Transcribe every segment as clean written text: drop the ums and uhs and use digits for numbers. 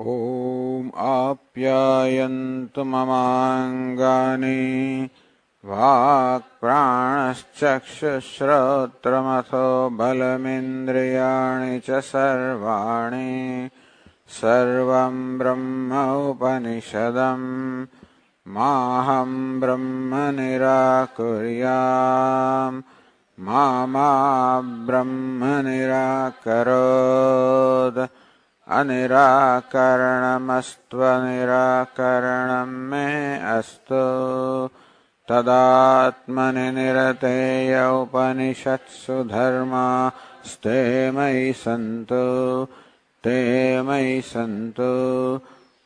ॐ आप्यायन्तु ममाङ्गानि वाक् प्राणश्चक्षुश्रोत्रमथो बलमिन्द्रियाणि च सर्वाणि सर्वं ब्रह्म उपनिषदं माहं ब्रह्म निराकुर्याम् मा ब्रह्म निराकरोद् अनिराकरणमस्त्व निराकरणं मे अस्तु तदात्मनि निरतेय उपनिषत्सु धर्मास्ते मयि सन्तु ते मयि सन्तु।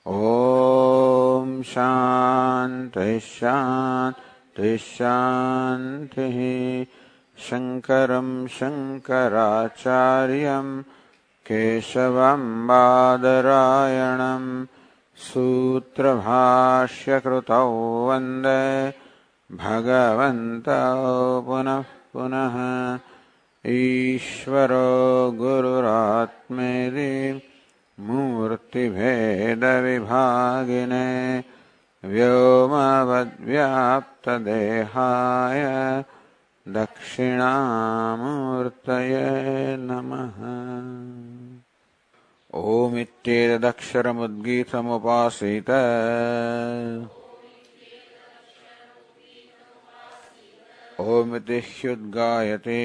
ॐ शान्तिः शान्तिः शान्तिः। शङ्करं शङ्कराचार्यं केशवं बादरायणं सूत्रभाष्यकृतौ वन्दे भगवन्तौ पुनः पुनः। ईश्वरो गुरुरात्मेति मूर्तिभेदविभागिने व्योमवद्व्याप्तदेहाय दक्षिणामूर्तये नमः। ॐ इत्येतदक्षरमुद्गीतमुपासीत ॐ इति ह्युद्गायते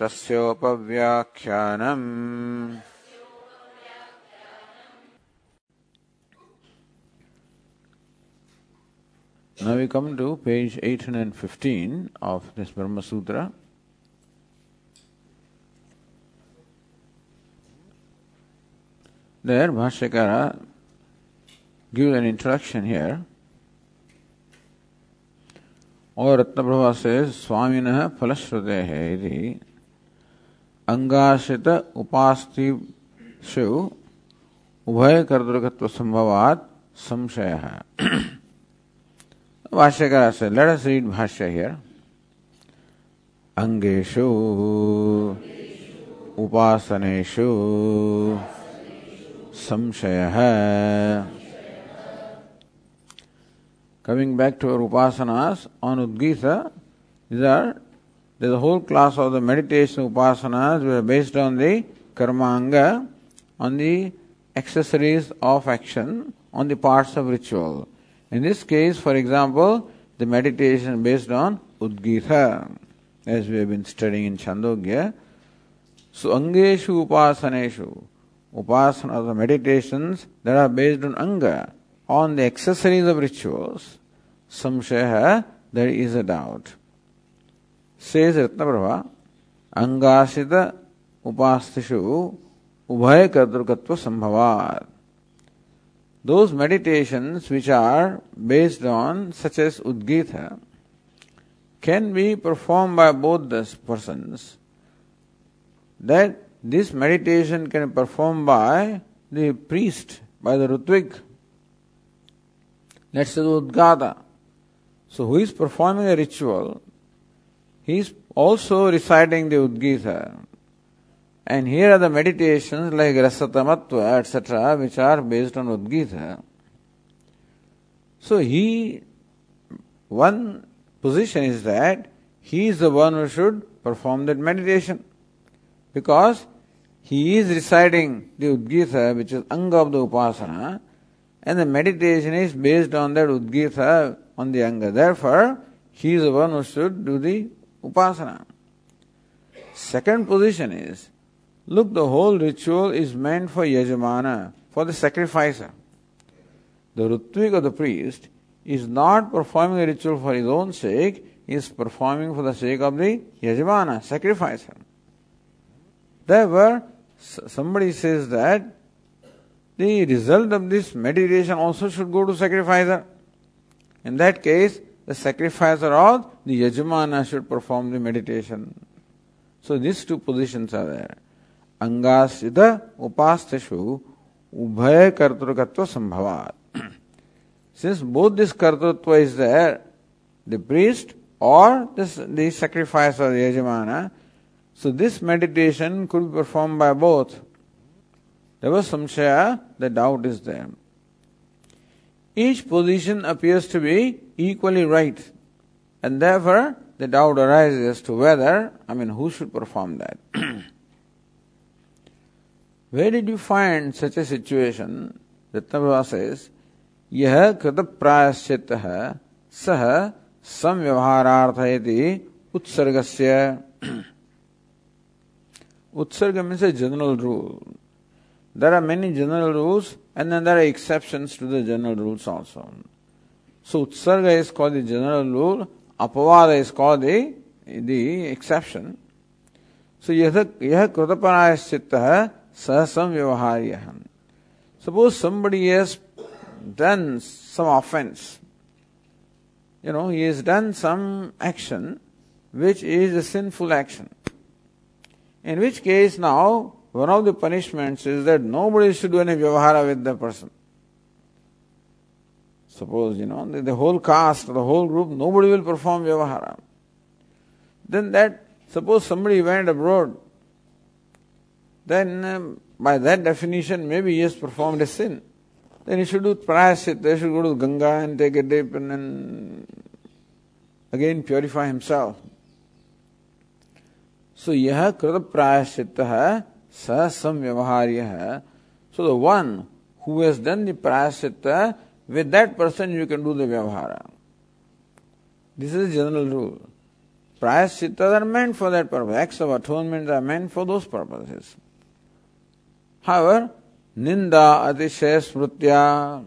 तस्योपव्याख्यानम्। Now we come to page 815 of this Brahma Sutra. There Bhashyakara gives an introduction here. Or Ratnaprabha says, Swaminah Phalashruteh iti Angashita Upasti Shu Ubhaya Kardurgatva Sambhavat Samshayaha. Bhashyakara said, let us read Bhashya here. Angeshu Upasaneshu Samshayaha. Coming back to our Upasanas on Udgita, there's a whole class of the meditation Upasanas which are based on the Karmanga, on the accessories of action, on the parts of ritual. In this case, for example, the meditation based on Udgita, as we have been studying in Chandogya. So, Angeshu Upasaneshu, Upasana are the meditations that are based on Anga, on the accessories of rituals. Samshaha, there is a doubt. Says Ratnaprabha, Angasita Upastishu Ubhaya Kardurgatva Sambhavat. Those meditations which are based on, such as Udgita, can be performed by both the persons. That this meditation can be performed by the priest, by the Ritwik. Let's say Udgata. So who is performing a ritual, he is also reciting the Udgita. And here are the meditations like Rasatamatva, etc., which are based on Udgita. So one position is that he is the one who should perform that meditation, because he is reciting the Udgita, which is Anga of the Upasana, and the meditation is based on that Udgita, on the Anga. Therefore, he is the one who should do the Upasana. Second position is, look, the whole ritual is meant for Yajamana, for the sacrificer. The Ritwik or the priest is not performing a ritual for his own sake, he is performing for the sake of the Yajamana, sacrificer. Therefore, somebody says that the result of this meditation also should go to sacrificer. In that case, the sacrificer or the Yajamana should perform the meditation. So these two positions are there. Angasita upastashu ubhaya kartrukatva sambhavat. Since both this kartrutva is there, the priest or the sacrifice of the Yajamana, so this meditation could be performed by both. There was samshaya, the doubt is there. Each position appears to be equally right, and therefore the doubt arises as to whether, who should perform that. Where did you find such a situation? Ratnabhava says, Yah krita prayaschittah sah samyavhararthayati utsargasya. Utsarga means a general rule. There are many general rules, and then there are exceptions to the general rules also. So utsarga is called the general rule, apavada is called the exception. So yah krita prayaschittah sah samyavhararthayati. Suppose somebody has done some offense. He has done some action which is a sinful action. In which case now, one of the punishments is that nobody should do any vyavahara with the person. Suppose, the whole caste, the whole group, nobody will perform vyavahara. Then suppose somebody went abroad, then by that definition, maybe he has performed a sin. Then he should do prayaschitta. They should go to Ganga and take a dip and then again purify himself. So, yah krita prayaschittah sah samyavharyah. So, the one who has done the prayaschitta, with that person you can do the vyavahara. This is a general rule. Prayashchittas are meant for that purpose. Acts of atonement are meant for those purposes. However, Ninda Atishaya Smritya.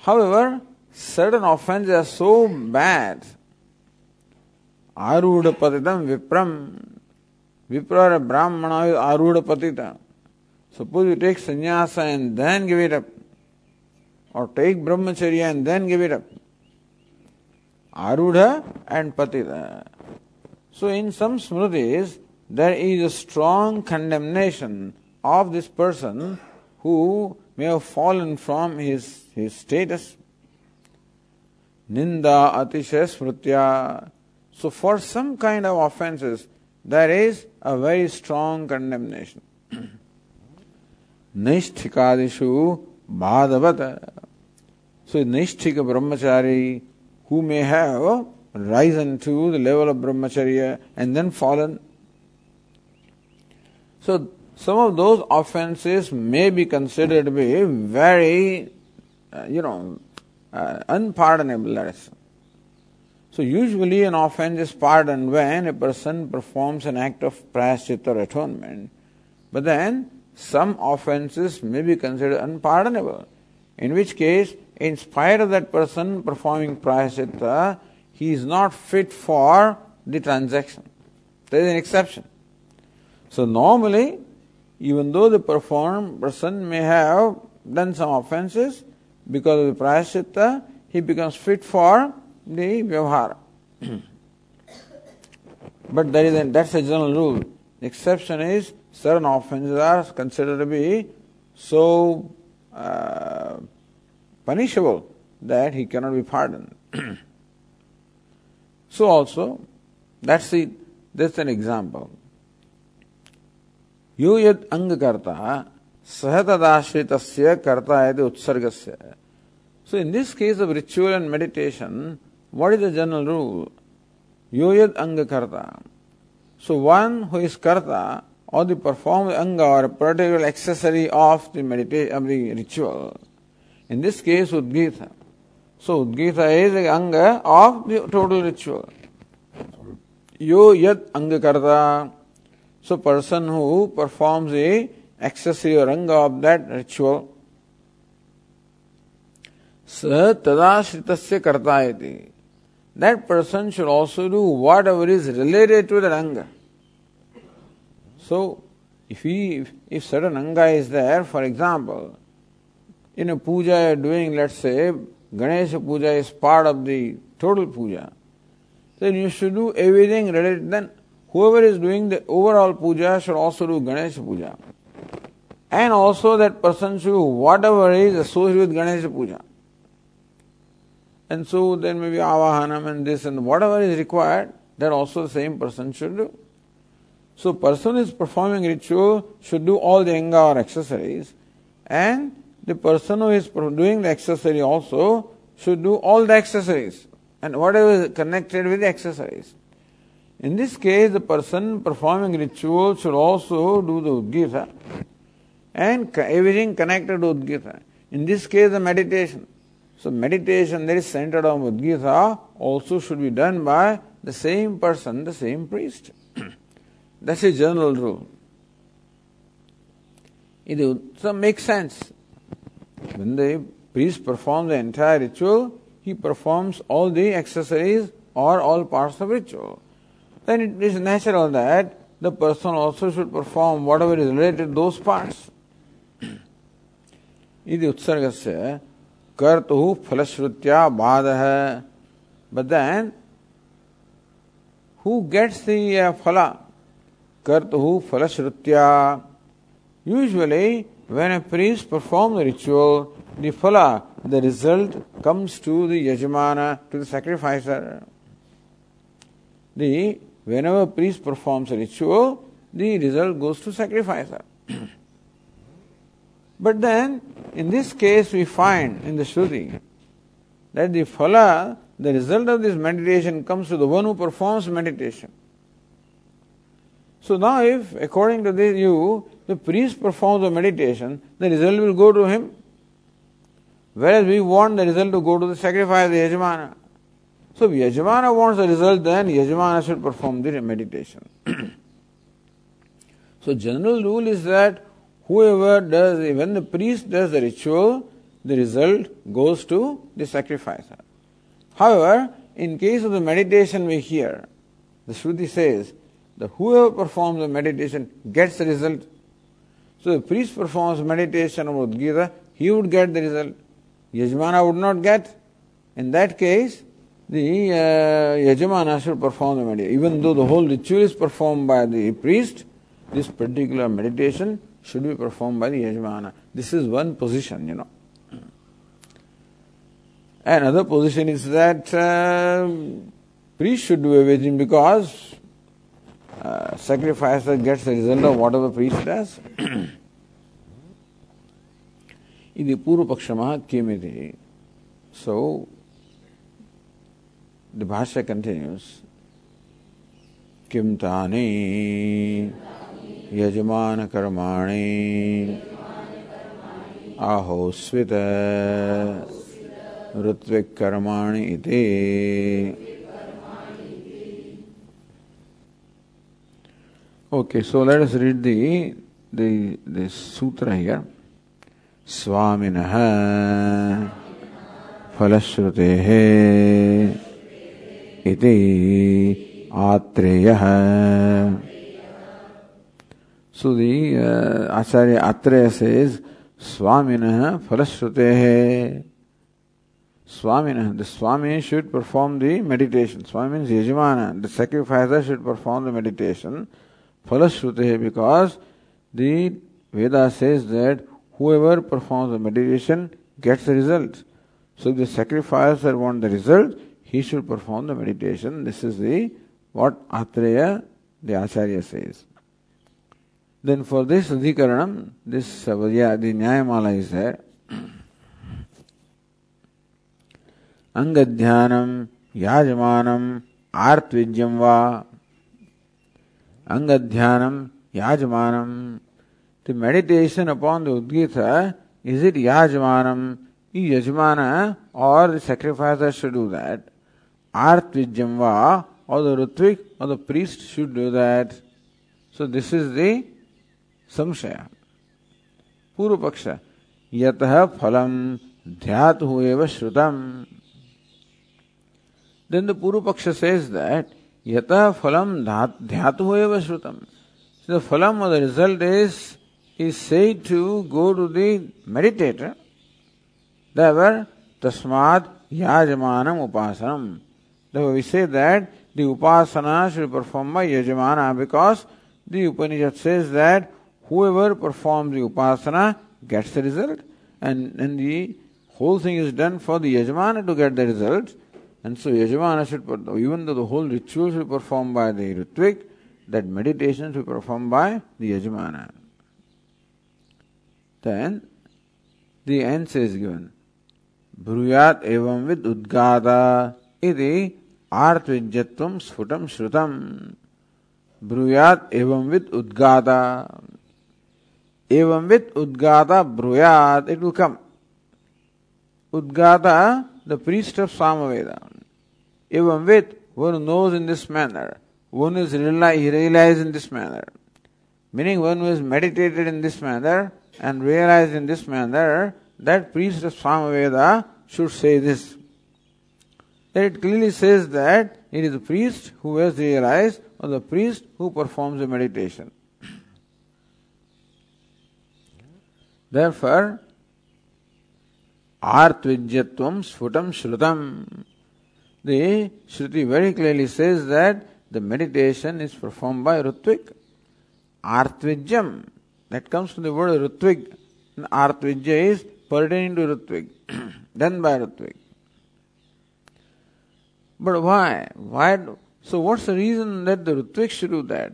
However, certain offenses are so bad. Aruda Patitam Vipram. Vipra or Brahmana is Aruda Patita. Suppose you take sannyasa and then give it up. Or take brahmacharya and then give it up. Aruda and Patita. So in some smritis, there is a strong condemnation of this person who may have fallen from his status. Ninda Atishaya Smritya. So for some kind of offenses, there is a very strong condemnation. Naishthikadishu Bhadavata. So Naishthika Brahmachari, who may have risen to the level of Brahmacharya and then fallen. So some of those offenses may be considered to be very, unpardonable. So usually an offense is pardoned when a person performs an act of prayaschitta or atonement. But then some offenses may be considered unpardonable. In which case, in spite of that person performing prayaschitta, he is not fit for the transaction. There is an exception. So normally, even though the person may have done some offenses, because of the prayaschitta, he becomes fit for the vyavahara. But that's a general rule. The exception is certain offenses are considered to be so punishable that he cannot be pardoned. So also, that's an example. Yo yad anga karta sahatadashritasya karta yad utsargasya. So in this case of ritual and meditation, what is the general rule? Yo yad anga karta. So one who is karta or the performed anga or a particular accessory of the meditation of the ritual. In this case Udgita. So Udgita is the anga of the total ritual. Yo yad anga karta. So person who performs a accessory or anga of that ritual, sah tadashritasya kartayati. That person should also do whatever is related to that anga. So if certain anga is there, for example, in a puja you are doing, let's say Ganesha puja is part of the total puja, then you should do everything related. Then whoever is doing the overall puja should also do Ganesha puja. And also that person should do whatever is associated with Ganesha puja. And so then maybe avahanam and this and whatever is required, that also the same person should do. So person is performing ritual should do all the Anga or accessories, and the person who is doing the accessory also should do all the accessories and whatever is connected with the accessories. In this case, the person performing ritual should also do the Udgita and everything connected to Udgita. In this case, the meditation. So meditation that is centered on Udgita also should be done by the same person, the same priest. That's a general rule. So it makes sense. When the priest performs the entire ritual, he performs all the accessories or all parts of ritual. Then it is natural that the person also should perform whatever is related to those parts. Idi utsargasya kartuhu phalashrutya badaha. But then, who gets the phala? Kartuhu phalashrutya. Usually, when a priest performs the ritual, the phala, the result, comes to the yajamana, to the sacrificer. Whenever a priest performs a ritual, the result goes to sacrificer. But then, in this case, we find in the Shruti that the phala, the result of this meditation, comes to the one who performs meditation. So now if, according to this view, the priest performs a meditation, the result will go to him. Whereas we want the result to go to the sacrifice, the yajamana. So if yajamana wants the result, then yajamana should perform the meditation. So general rule is that when the priest does the ritual, the result goes to the sacrificer. However, in case of the meditation we hear, the Shruti says that whoever performs the meditation gets the result. So the priest performs meditation of Udgita, he would get the result. Yajamana would not get. In that case, the Yajamana should perform the meditation. Even though the whole ritual is performed by the priest, this particular meditation should be performed by the Yajamana. This is one position, Another position is that priest should do everything because sacrificer gets the result of whatever priest does. Idi Purupakshamaha Kimiti. So, the Bhashya continues. Kim Tani Yajamana Karmani Aho Svita Rutvik Karmani Iti. Okay, so let us read the sutra here. Swaminaha Phalashrutehe Iti Atreyaha. So the Acharya Atreya says, Swaminaha Phalashrutehe. Swaminaha, the Swami should perform the meditation. Swami means Yajamana, the sacrificer should perform the meditation. Phalashrutehe, because the Veda says that whoever performs the meditation gets the result. So if the sacrificer wants the result, he should perform the meditation. This is what Atreya, the Acharya, says. Then for this Adhikaranam, this the Nyayamala is there. Angadhyanam, Yajamanam, Artvijyamva. Angadhyanam, Yajamanam. The meditation upon the Udgita, is it Yajamanam? Yajamana or the sacrificer should do that. Artvijyamva or the Rutvik or the priest should do that. So this is the Samshaya. Purupaksha. Yataha phalam dhyatu eva shrutam. Then the Purupaksha says that Yata phalam dhyatu eva shrutam. So the phalam or the result is said to go to the meditator. Therefore, tasmad yajamanam upasanam. Therefore, we say that the upasana should be performed by yajamana because the Upanishad says that whoever performs the upasana gets the result, and the whole thing is done for the yajamana to get the result. And so, yajamana should, even though the whole ritual should be performed by the Rutvik, that meditation should be performed by the Yajamana. Then the answer is given. Bruyat evam vid udgada iti artvijyatvam sfutam shrutam. Bruyat evam vid udgada. Evam vid udgada bruyat. It will come. Udgada, the priest of Samaveda. Evam vid, one knows in this manner. One is realized in this manner. Meaning one who has meditated in this manner and realized in this manner, that priest of Samaveda should say this. That it clearly says that it is the priest who has realized or the priest who performs the meditation. Therefore, artvijyatvam sfutam shrutam. The Shruti very clearly says that the meditation is performed by Ritwik. Artvijyam, that comes from the word Ritwik. And Artvijya is pertaining to Ritwik, done by Ritwik. But why? So what's the reason that the Ritwik should do that?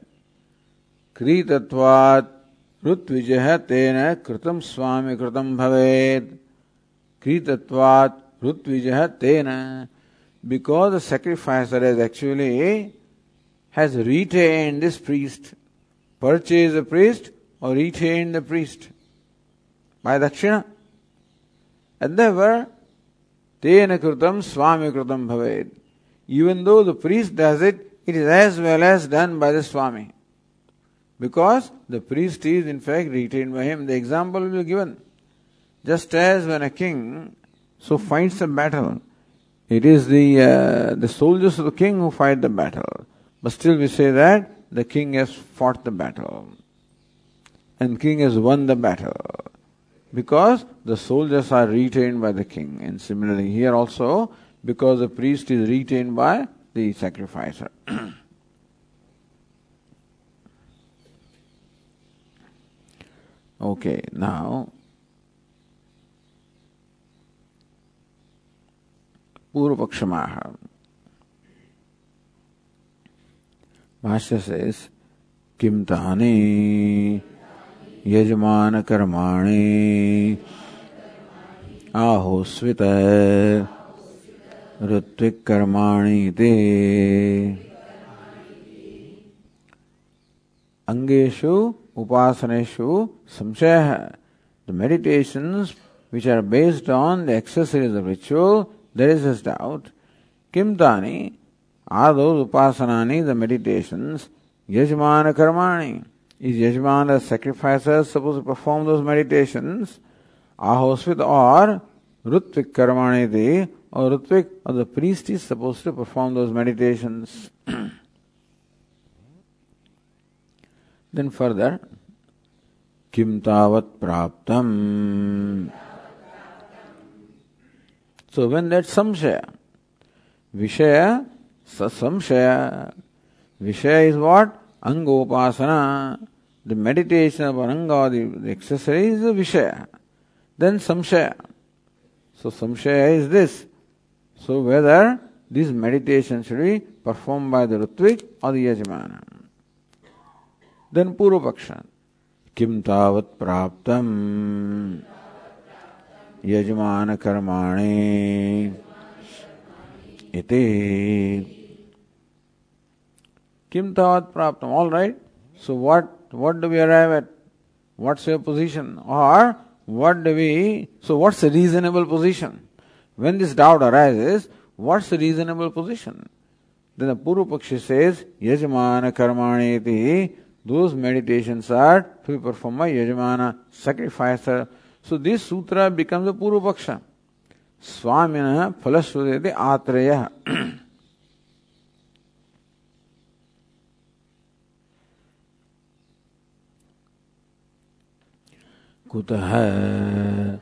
Kritatvat Ritvijah tena kritam swami kritam bhaved. Kritatvat Ritvijah tena. Because the sacrificer has retained this priest, purchased the priest or retained the priest by Dakshina. And therefore, tena kritam swami kritam bhaved. Even though the priest does it, it is as well as done by the Swami. Because the priest is in fact retained by him. The example will be given. Just as when a king fights a battle, it is the soldiers of the king who fight the battle. But still we say that the king has fought the battle. And king has won the battle. Because the soldiers are retained by the king. And similarly here also, because the priest is retained by the sacrificer. Okay, now Purvapakshamaha. Bhashya says, Kim tahani yajmana karmani ahosvita ritwik karmani te angeshu upasaneshu samshaya. The meditations which are based on the accessories of ritual, there is this doubt. Kim tani, are those upasanani, the meditations, yajmana karmani? Is yajmana, sacrificer, supposed to perform those meditations? Ahosvit or Ritvik karmani de, or Ritvik or the priest is supposed to perform those meditations. Then further, Kim tavat praptam. So when that samshaya, vishaya, samshaya, vishaya is what? Angopasana, the meditation of Anga, the accessory is the vishaya. Then samshaya. So samshaya is this. So whether this meditation should be performed by the Ritwik or the Yajamana. Then Purvapaksha. Kim tavat praptam. Yajmana karmani iti. Kim tavat praptam. All right. So what do we arrive at? What's your position? Or what's the reasonable position? When this doubt arises, what's the reasonable position? Then the Purvapaksha says, Yajmana karmani iti. Those meditations are to be performed by Yajamana, sacrificer. So this sutra becomes a Purvapaksha. Swamina phalasvadete atraya. Kutaha.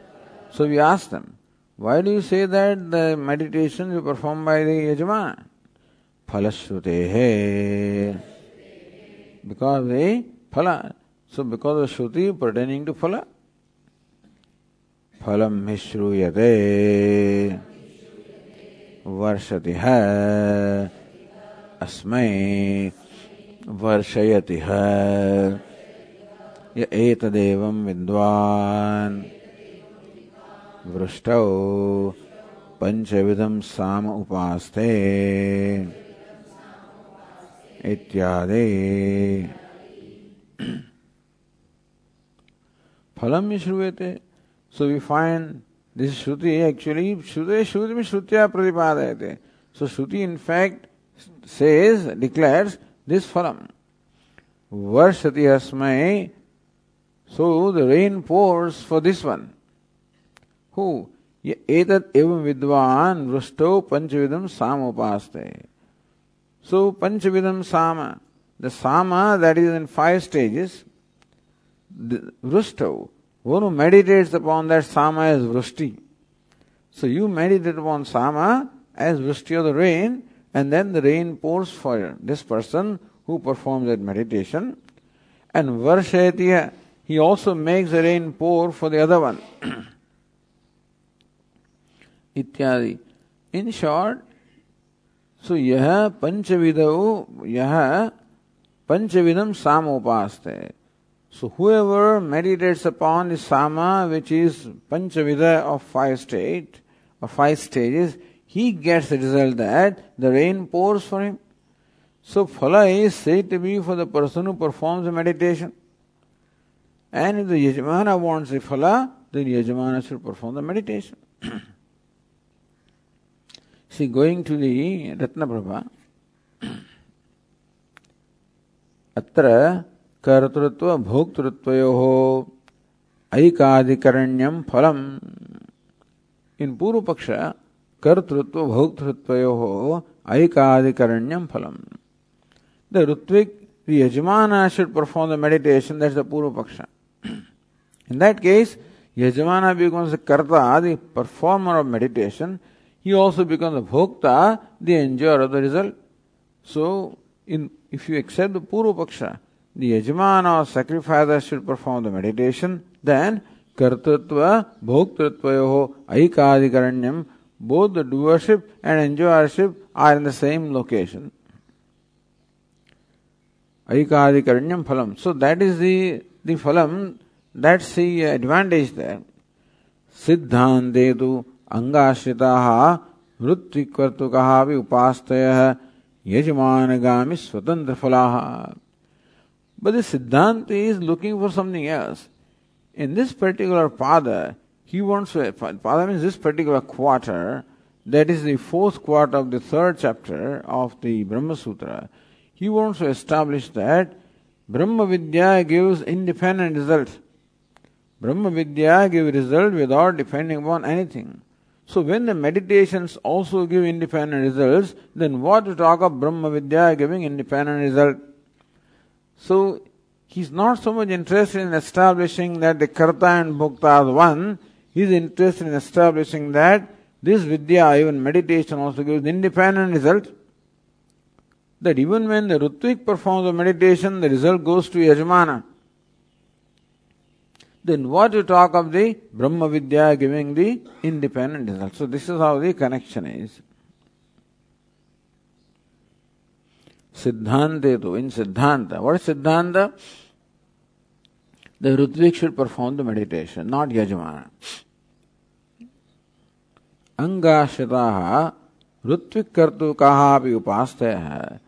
So we asked them, why do you say that the meditation is performed by the Yajamana? Phalasvadete. Because the phala. So because of Shruti pertaining to phala. Phalam mishruyate varshatiha asmai वर्षयति य एतदेवं विद्वान् वृष्टौ पंचविधं साम उपास्ते इत्यादि। फलम श्रूयते, so we find this shruti actually श्रुति में श्रुत्या प्रतिपादयते, so shruti in fact says declares this फलम वर्षति अस्मै, so the rain pours for this one. Who? Etat evam vidvan vrushto panchavidam sama upaste. So panchavidam sama, the sama that is in 5 stages, vrushto, one who meditates upon that sama as vrushti. So you meditate upon sama as vrushti of the rain, and then the rain pours for you. This person who performs that meditation, and varshayatiya, he also makes the rain pour for the other one. Ityadi. In short, so yaha panchavidam samopaste. So whoever meditates upon the sama, which is panchavida of 5 stages, he gets the result that the rain pours for him. So phala is said to be for the person who performs the meditation. And if the yajamana wants the phala, then yajamana should perform the meditation. See, going to the Ratnaprabha, atra kartrutva bhoktratvayoho aikadikaranyam phalam. In Purupaksha, kartrutva bhoktratvayoho aikadikaranyam phalam. The Rutvik, the yajamana should perform the meditation, that's the Purupaksha. In that case, yajamana becomes the karta, the performer of meditation. He also becomes the bhokta, the enjoyer of the result. So, if you accept the purupaksha, the yajamana or sacrificer should perform the meditation, then kartatva, bhoktatvayoho, aikadikaranyam, both the doership and enjoyership are in the same location. Aikadikaranyam phalam. So, that is the phalam. That's the advantage there. Siddhantetu angashritaha mrutvikvartukaha viupastayaha yajamanagami swatantra phalaha. But the Siddhanta is looking for something else. In this particular pada, he wants to, pada means this particular quarter, that is the 4th quarter of the 3rd chapter of the Brahma Sutra, he wants to establish that Brahma Vidya gives independent results. Brahma Vidya gives result without depending upon anything. So when the meditations also give independent results, then what to talk of Brahma Vidya giving independent result? So he's not so much interested in establishing that the Karta and Bhokta are one. He's interested in establishing that this Vidya, even meditation, also gives independent result. That even when the Rutvik performs the meditation, the result goes to Yajamana. Then what you talk of the Brahma Vidya giving the independent result? So this is how the connection is. Siddhantetu, in Siddhanta. What is Siddhanta? The Rutvik should perform the meditation, not Yajamana. Angashitaha Rutvik kartu kaha api upastayaha.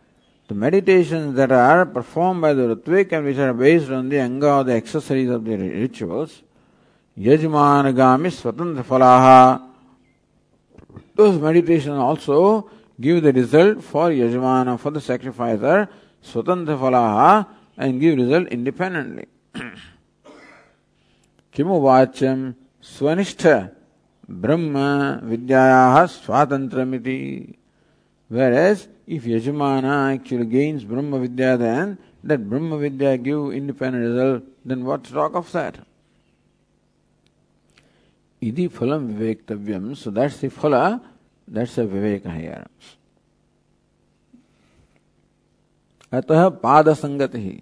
The meditations that are performed by the Rutvik and which are based on the anga or the accessories of the rituals, yajmanagami swatantra phalaha, those meditations also give the result for yajmana, for the sacrificer, swatantra phalaha, and give result independently. Kimu vachyam swanishtha brahma vidyayaha swatantramiti. Whereas, if Yajamana actually gains Brahma Vidya, then that Brahma Vidya give independent result, then what's talk of that? Idi phalam vivektavyam. So that's the phala, that's the viveka here. Ataha pada sangatihi.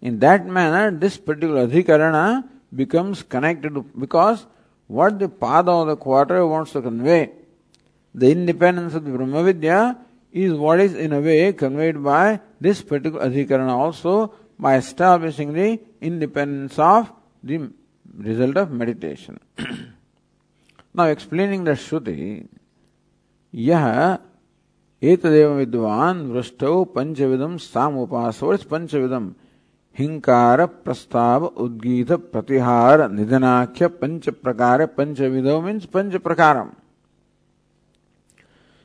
In that manner, this particular adhikarana becomes connected to, because what the pada or the quarter wants to convey, the independence of the Brahma Vidya, is what is in a way conveyed by this particular adhikarana also by establishing the independence of the result of meditation. Now explaining the Shruti, Yaha etadeva vidvan vrashtau panchavidam samupaso. What is panchavidam? Hinkara, prastava, udgita, pratihara, nidanakya, panchaprakara, panchavidho means panchaprakaram.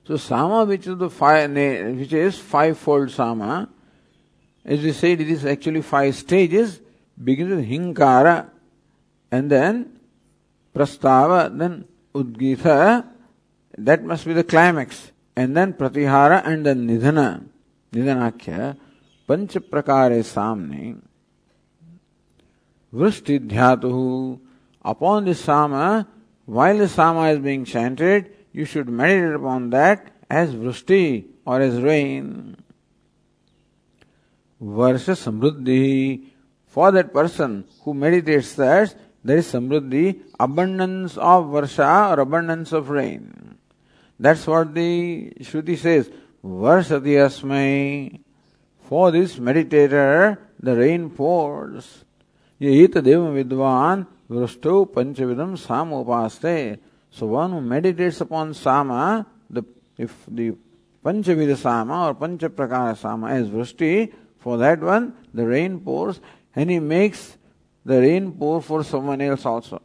So sama, which is five-fold sama, as we said, it is actually five stages, begins with hinkara, and then prastava, then udgita, that must be the climax, and then pratihara, and then nidhana, nidanakya. पंच प्रकारे सामने वृष्टि ध्यातु upon this सामा while the sama is being chanted you should meditate upon that as वृष्टि or as rain. वर्ष समृद्धि, for that person who meditates that there is Samriddhi, abundance of varsha or abundance of rain. That's what the Shruti says, वर्षति अस्मै. For this meditator, the rain pours. Yeta deva vidvan vrashto panchavidam samupaste. So one who meditates upon sama, if the panchavida sama or panchaprakara sama is vrashti, for that one the rain pours, and he makes the rain pour for someone else also.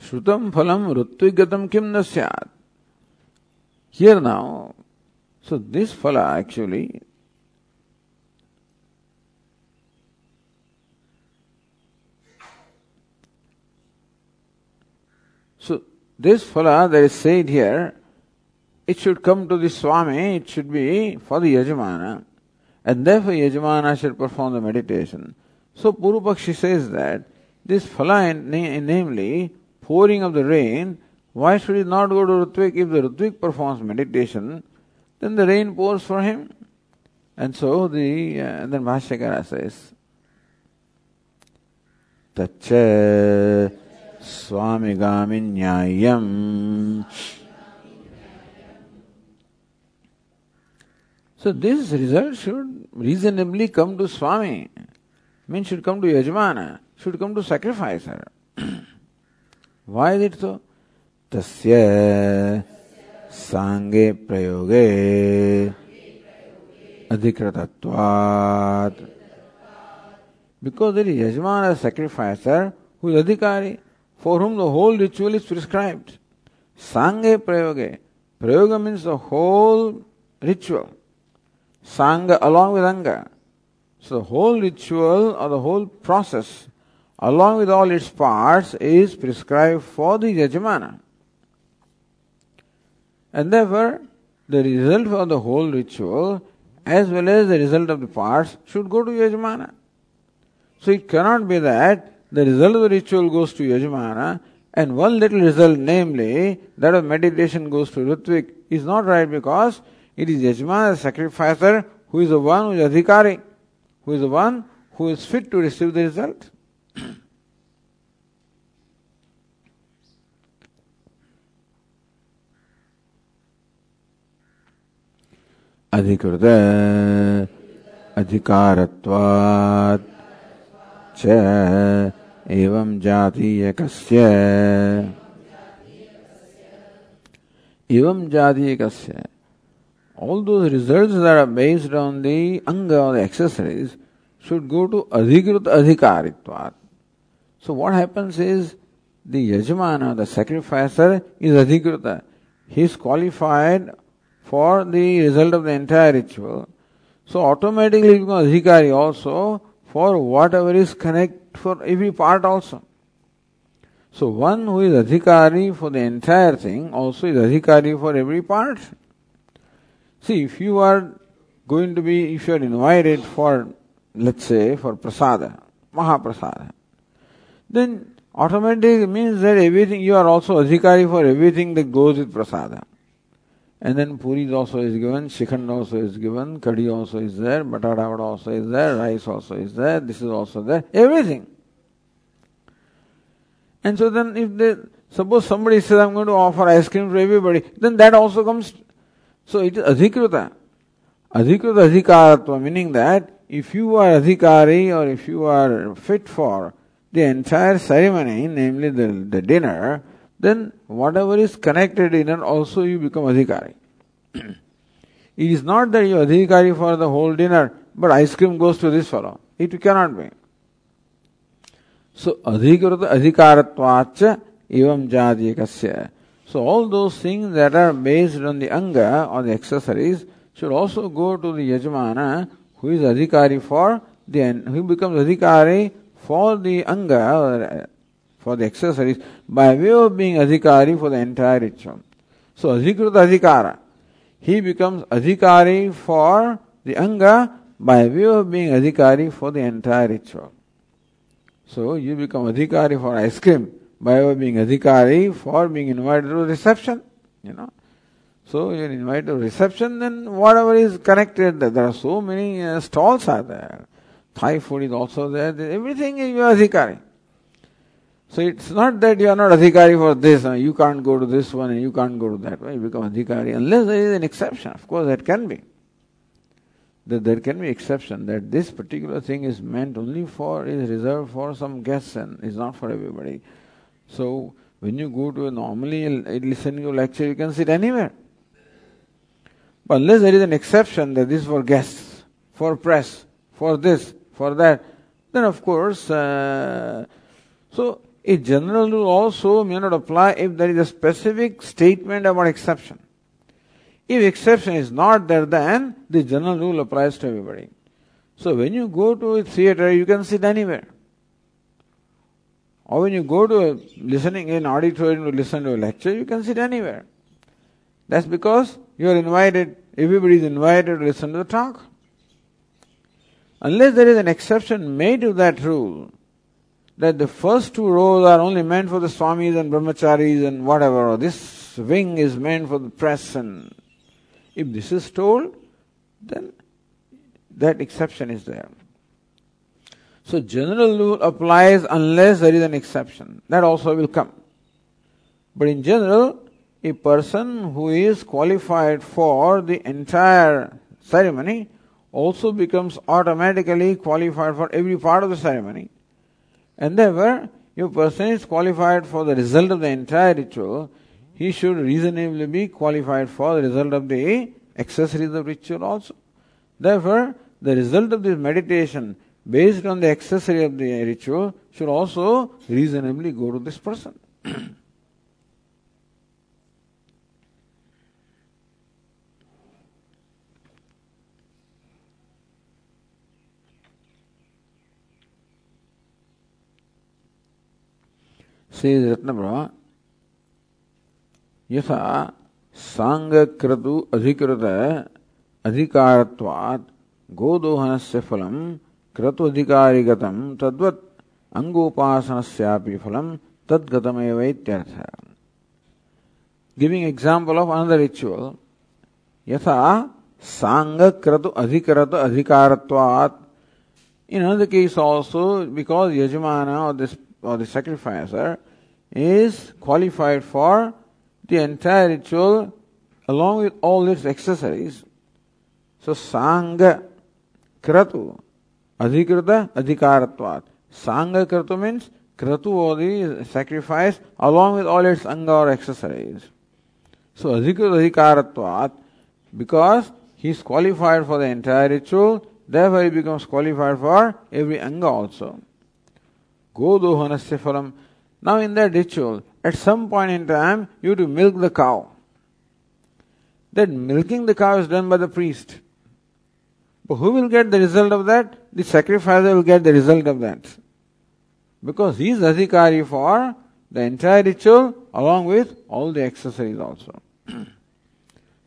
Shrutam phalam ritvigatam kim na syat. Here now, so this phala actually, so this phala that is said here, it should come to the Swami, it should be for the Yajamana, and therefore Yajamana should perform the meditation. So Purupakshi says that this phala, namely, pouring of the rain, why should he not go to Ritwik? If the Ritwik performs meditation, then the rain pours for him. And so then Bhashyakara says, Taccha Swamigami Nyayam. So this result should reasonably come to Swami, means should come to Yajmana, should come to sacrificer. Why is it so? Tasya sange prayoge adhikratatvat. Because there is Yajmana, sacrificer, who is adhikari, for whom the whole ritual is prescribed. Sange prayoge. Prayoga means the whole ritual. Sanga along with Anga. So the whole ritual or the whole process, along with all its parts, is prescribed for the Yajamana. And therefore, the result of the whole ritual, as well as the result of the parts, should go to Yajamana. So it cannot be that the result of the ritual goes to Yajamana, and one little result, namely, that of meditation goes to Ritwik, is not right, because it is Yajamana, the sacrificer, who is the one who is adhikari, who is the one who is fit to receive the result. Adhikrata adhikaratvat cha evam jatiyakasya. Evam jatiyakasya. All those results that are based on the anga or the accessories should go to adhikrata adhikaratvat. So what happens is the yajamana, the sacrificer, is adhikrata. He is qualified for the result of the entire ritual. So automatically he becomes adhikari also for whatever is connect, for every part also. So one who is adhikari for the entire thing also is adhikari for every part. See, if you are invited for, let's say, for prasada, mahaprasada, then automatically means that everything, you are also adhikari for everything that goes with prasada. And then puri also is given, shikhand also is given, kadi also is there, batata also is there, rice also is there, this is also there, everything. And so then if they, suppose somebody says, I'm going to offer ice cream to everybody, then that also comes. So it is adhikrita. Adhikrita adhikaratva, meaning that if you are adhikari or if you are fit for the entire ceremony, namely the dinner, then whatever is connected in it also you become adhikari. It is not that you are adhikari for the whole dinner, but ice cream goes to this fellow. It cannot be. So, adhikrata adhikaratvacha evam jadiyakasya. So, all those things that are based on the anga or the accessories should also go to the yajmana, who is adhikari for the, who becomes adhikari for the anga or for the accessories by way of being adhikari for the entire ritual. So, adhikrata adhikara. He becomes adhikari for the anga by way of being adhikari for the entire ritual. So, you become adhikari for ice cream by way of being adhikari for being invited to a reception, you know. So, you are invited to a reception, then whatever is connected, there are so many stalls are there. Thai food is also there. Everything is your adhikari. So, it's not that you are not adhikari for this, you can't go to this one and you can't go to that one. You become adhikari unless there is an exception. Of course, that can be. There can be exception that this particular thing is meant only for, is reserved for some guests and is not for everybody. So, when you go to a normally listening to a lecture, you can sit anywhere. But unless there is an exception that this is for guests, for press, for this, for that, then of course, so a general rule also may not apply if there is a specific statement about exception. If exception is not there, then the general rule applies to everybody. So when you go to a theatre, you can sit anywhere. Or when you go to an auditorium to listen to a lecture, you can sit anywhere. That's because you are invited, everybody is invited to listen to the talk. Unless there is an exception made to that rule, that the first two rows are only meant for the swamis and brahmacharis and whatever, or this wing is meant for the press and... If this is told, then that exception is there. So general rule applies unless there is an exception. That also will come. But in general, a person who is qualified for the entire ceremony also becomes automatically qualified for every part of the ceremony. And therefore, if a person is qualified for the result of the entire ritual, he should reasonably be qualified for the result of the accessories of ritual also. Therefore, the result of this meditation based on the accessory of the ritual should also reasonably go to this person. Says Ratnabra, Yatha Sangakratu Adhikrata Adhikaratvat Godohanasya Phalam Kratu Adhikarikatam Tadvat Angopasanasyapi Phalam Tadgatameva Ityartha. Giving example of another ritual, Yatha Sangakratu Adhikarata Adhikaratvat. In another case also, because Yajamana or the sacrificer is qualified for the entire ritual along with all its accessories. So, Sangha Kratu Adhikrita Adhikaratvat. Sangha Kratu means Kratu or the sacrifice along with all its anga or accessories. So, Adhikrita Adhikaratvat, because he is qualified for the entire ritual, therefore he becomes qualified for every anga also. Godohanasya Phalam. Now, in that ritual, at some point in time, you have to milk the cow. That milking the cow is done by the priest. But who will get the result of that? The sacrificer will get the result of that. Because he is adhikari for the entire ritual along with all the accessories also.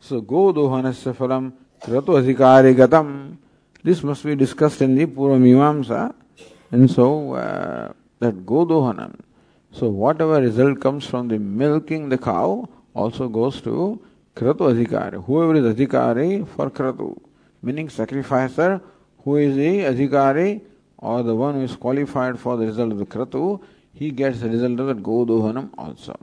So, Godohanasya Phalam Kratu Adhikari Gatam. This must be discussed in the Purva Mimamsa. And so, that Godohanam. So, whatever result comes from the milking the cow also goes to Kratu Adhikari. Whoever is adhikari for Kratu, meaning sacrificer, who is the adhikari or the one who is qualified for the result of the Kratu, he gets the result of that Godohanam also.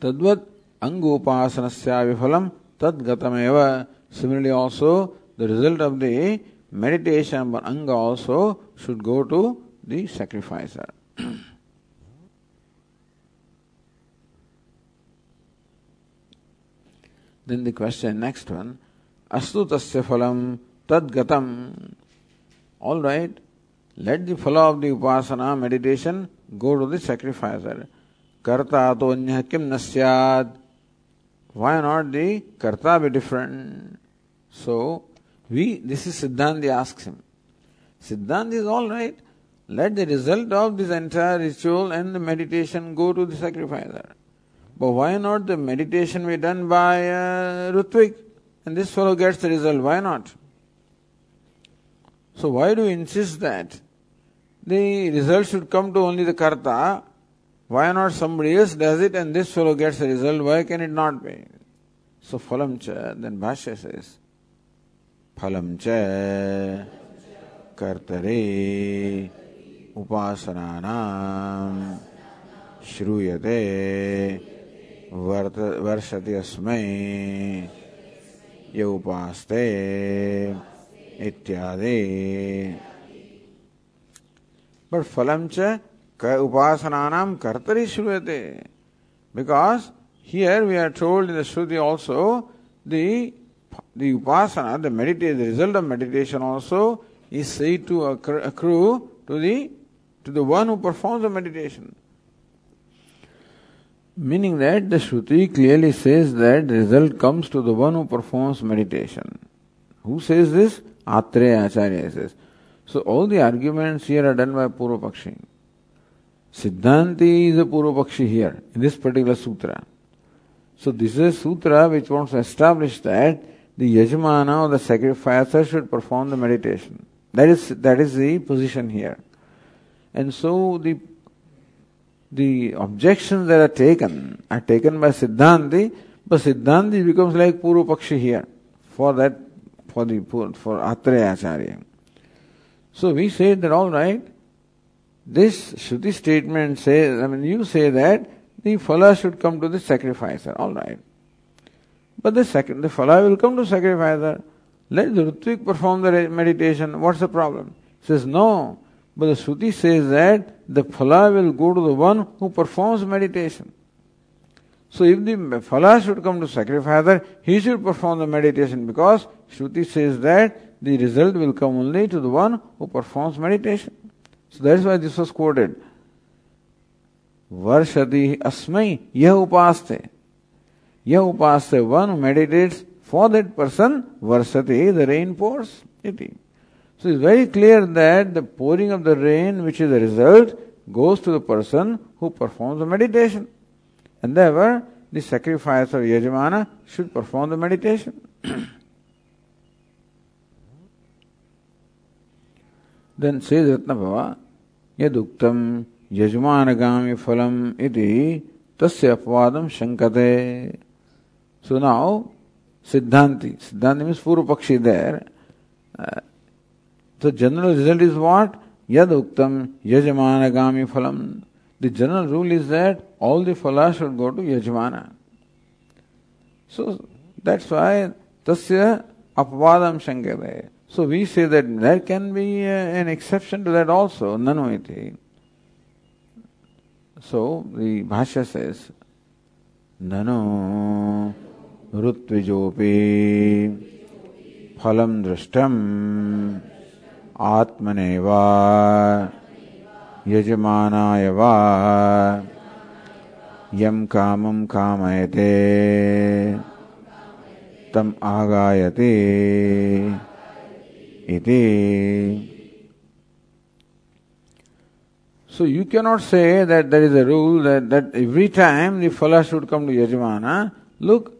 Tadvat Angopasanasya Vifalam Tadgatameva. Similarly also, the result of the meditation on Anga also should go to the sacrificer. Then the question, next one, Astutasya Phalam Tadgatam. All right, let the phala of the upasana, meditation, go to the sacrificer. Karta to anyah kim nasyad. Why not the karta be different? So, this is Siddhanti asks him. Siddhanti is all right. Let the result of this entire ritual and the meditation go to the sacrificer. But why not the meditation be done by Rutvik? And this fellow gets the result. Why not? So why do you insist that the result should come to only the karta? Why not somebody else does it and this fellow gets the result? Why can it not be? So phalamcha, then Bhashya says, phalamcha kartare upasananam shruyate varshati asmai yaupaste ityade. But phalamcha upasananam kartari shruyate. Because here we are told in the Shruti also, the upasana, the result of meditation also is said to accrue to the one who performs the meditation. Meaning that the Shruti clearly says that the result comes to the one who performs meditation. Who says this? Atreya Acharya says. So all the arguments here are done by Purvapakshi. Siddhanti is a Purvapakshi here, in this particular sutra. So this is a sutra which wants to establish that the Yajmana or the sacrificer should perform the meditation. That is the position here. And so the objections that are taken by Siddhanti, but Siddhanti becomes like Purvapakshi here for Atreya Acharya. So we say that all right, this Shruti statement says, you say that the phala should come to the sacrificer, all right. But the phala will come to sacrificer. Let the Rutvik perform the meditation. What's the problem? He says no. But the Shruti says that the phala will go to the one who performs meditation. So if the phala should come to sacrificer, he should perform the meditation, because Shruti says that the result will come only to the one who performs meditation. So that's why this was quoted. Varshati asmai yah upaste, one who meditates for that person, varsati, the rain pours. So it's very clear that the pouring of the rain, which is the result, goes to the person who performs the meditation. And therefore, the sacrificer Yajamana should perform the meditation. Then says Ratnabhava, yaduktam yajmanagami phalam iti tasya apvadam shankate. So now, Siddhanti means Purvapakshi there. So general result is what? Yaduktam yajmanagami phalam. The general rule is that all the phala should go to Yajmana. So that's why tasya apvadam shankate. So we say that there can be an exception to that also, nanoiti. So the Bhashya says, nano rutvijopi phalam drashtam atmaneva yajamanayava yam kamam kamayate tam agayate iti. So you cannot say that there is a rule that every time the phala should come to Yajmana. Look,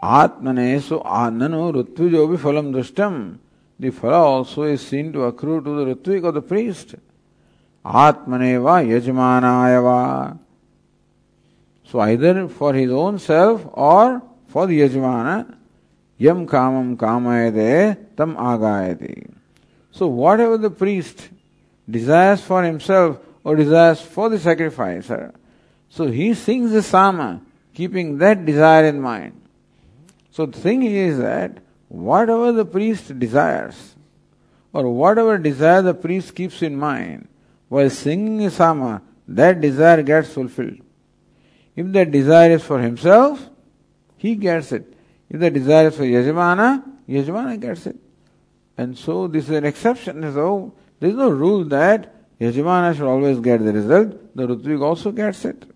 Atmane so anano Ruttvijobi phalam drishtam. The phala also is seen to accrue to the Rutvik or the priest. Atmaneva Yajmanayava. So either for his own self or for the Yajmana. Yam kamam kamayate tam agayate. So whatever the priest desires for himself or desires for the sacrificer. So he sings the Sama, keeping that desire in mind. So the thing is that whatever the priest desires, or whatever desire the priest keeps in mind, while singing the Sama, that desire gets fulfilled. If the desire is for himself, he gets it. If the desire is for Yajamana, Yajamana gets it. And so this is an exception. So there is no rule that Yajamana should always get the result. The Ritwik also gets it.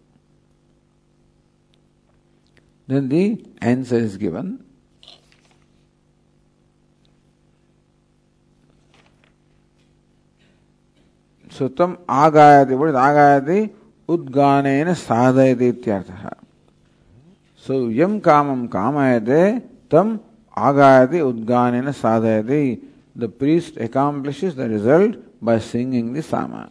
Then the answer is given. So tam agayati. What is agayati? Udganena sadhayati ityartha. So yam kamam kamayate tam agayati udganena sadhayati. The priest accomplishes the result by singing the Sama.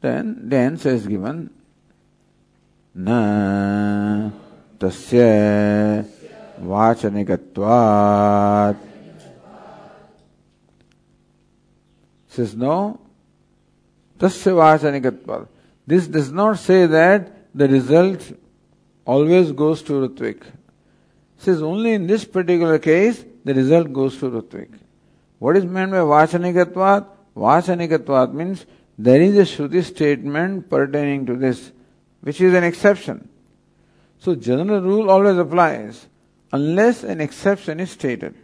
Then the answer is given. Na tasya vachanikatvat. Says no. Tasya vachanikatvat. This does not say that the result always goes to Ritwik. Says only in this particular case the result goes to Ritwik. What is meant by vachanikatvat? Vachanikatvat means there is a Shruti statement pertaining to this, which is an exception. So general rule always applies, unless an exception is stated.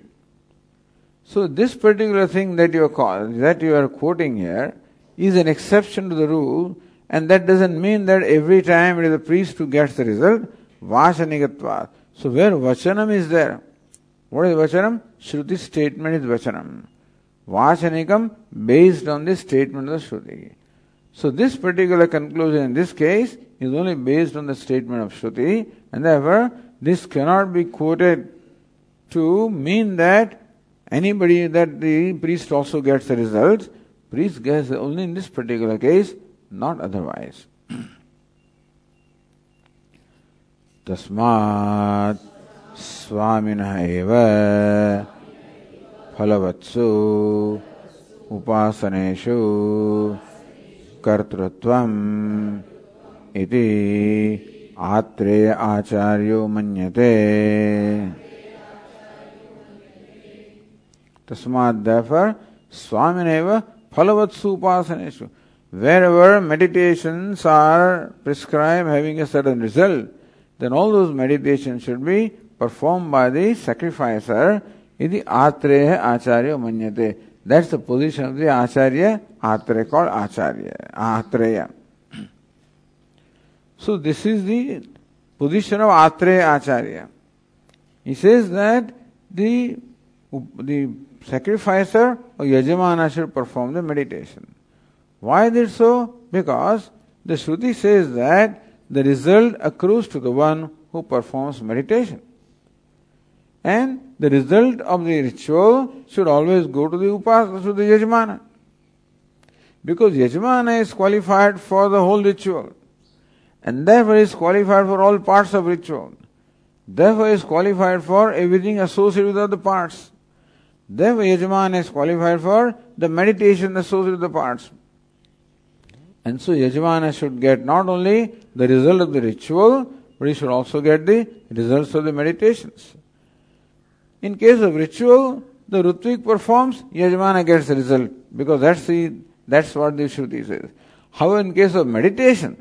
So this particular thing that you are quoting here is an exception to the rule, and that doesn't mean that every time it is a priest who gets the result, vachanigatva. So where vachanam is there, what is vachanam? Shruti statement is vachanam. Vachanikam based on the statement of the Shruti. So this particular conclusion in this case is only based on the statement of Shruti, and therefore this cannot be quoted to mean that anybody, that the priest also gets the results. Priest gets only in this particular case, not otherwise. Tasmat Swaminah eva Phalavatsu Upasaneshu Kartrutvam Iti Atreya Acharyo Manyate. Tasmat, therefore, Swamineva Phalavatsu Upasaneshu. Wherever meditations are prescribed having a certain result, then all those meditations should be performed by the sacrificer. Iti Atreya Acharya Manyate. That's the position of the Acharya, Atreya called Acharya, Atreya. So this is the position of Atreya Acharya. He says that the sacrificer or Yajamana should perform the meditation. Why is it so? Because the Shruti says that the result accrues to the one who performs meditation. And the result of the ritual should always go to the upasana, to the Yajamana. Because Yajamana is qualified for the whole ritual. And therefore is qualified for all parts of ritual. Therefore is qualified for everything associated with other parts. Therefore Yajamana is qualified for the meditation associated with the parts. And so Yajamana should get not only the result of the ritual, but he should also get the results of the meditations. In case of ritual, the Ritwik performs, Yajamana gets the result, because that's what the Shruti says. However, in case of meditation,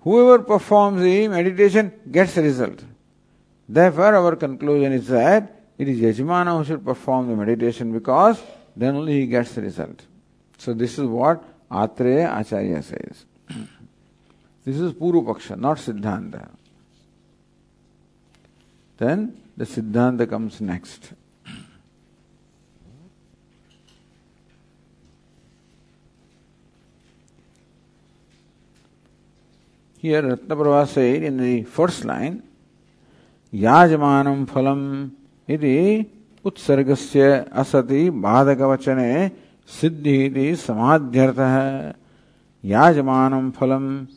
whoever performs the meditation gets the result. Therefore, our conclusion is that it is Yajamana who should perform the meditation, because then only he gets the result. So this is what Atreya Acharya says. This is Purupaksha, not Siddhanta. Then the Siddhanta comes next. Here Ratnaprabha said in the first line, Yajamanam phalam iti utsargasya asati bhadakavachane siddhi iti samadhyartha. Yajamanam phalam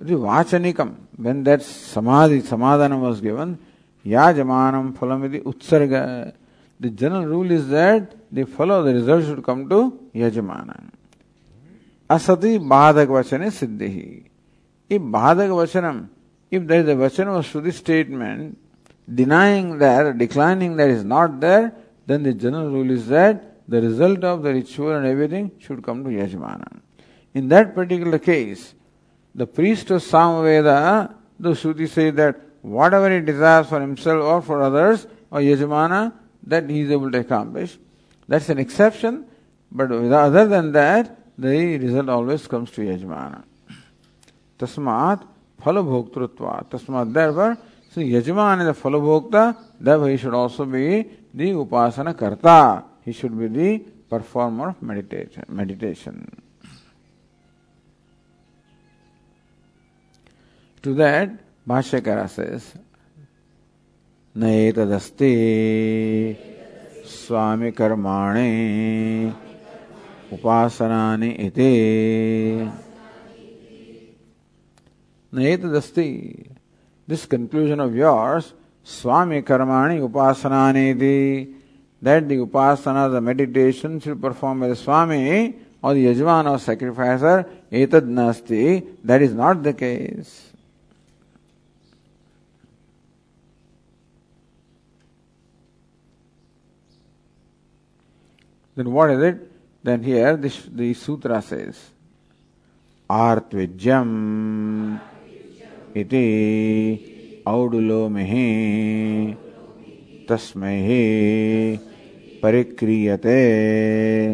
It is vachanikam. When that samadhi, samadhanam was given, yajamanam phalamidi utsarga. The general rule is that they follow, the result should come to yajamana. Asati bhadagvachane siddhihi. If bhadagvachanam, if there is a vachana was to this statement, denying that or declining that is not there, then the general rule is that the result of the ritual and everything should come to yajamana. In that particular case, the priest of Samaveda, the Shruti says that whatever he desires for himself or for others or yajamana, that he is able to accomplish. That's an exception, but other than that, the result always comes to yajamana. Tasmat phalabhoktrutva. Tasmat, therefore, so yajamana is a phalabhokta, therefore he should also be the upasana karta. He should be the performer of meditation. To that, Bhashyakara says, Naetadasti Swami Karmani Upasanani Iti. Naetadasti, this conclusion of yours, Swami Karmani Upasanani Iti, that the upasana, the meditation should perform by the Swami or the Yajman or sacrificer, etad nasti, that is not the case. Then what is it? Then here the sutra says, Artvijyam iti audulomihi tasmaihi parikriyate.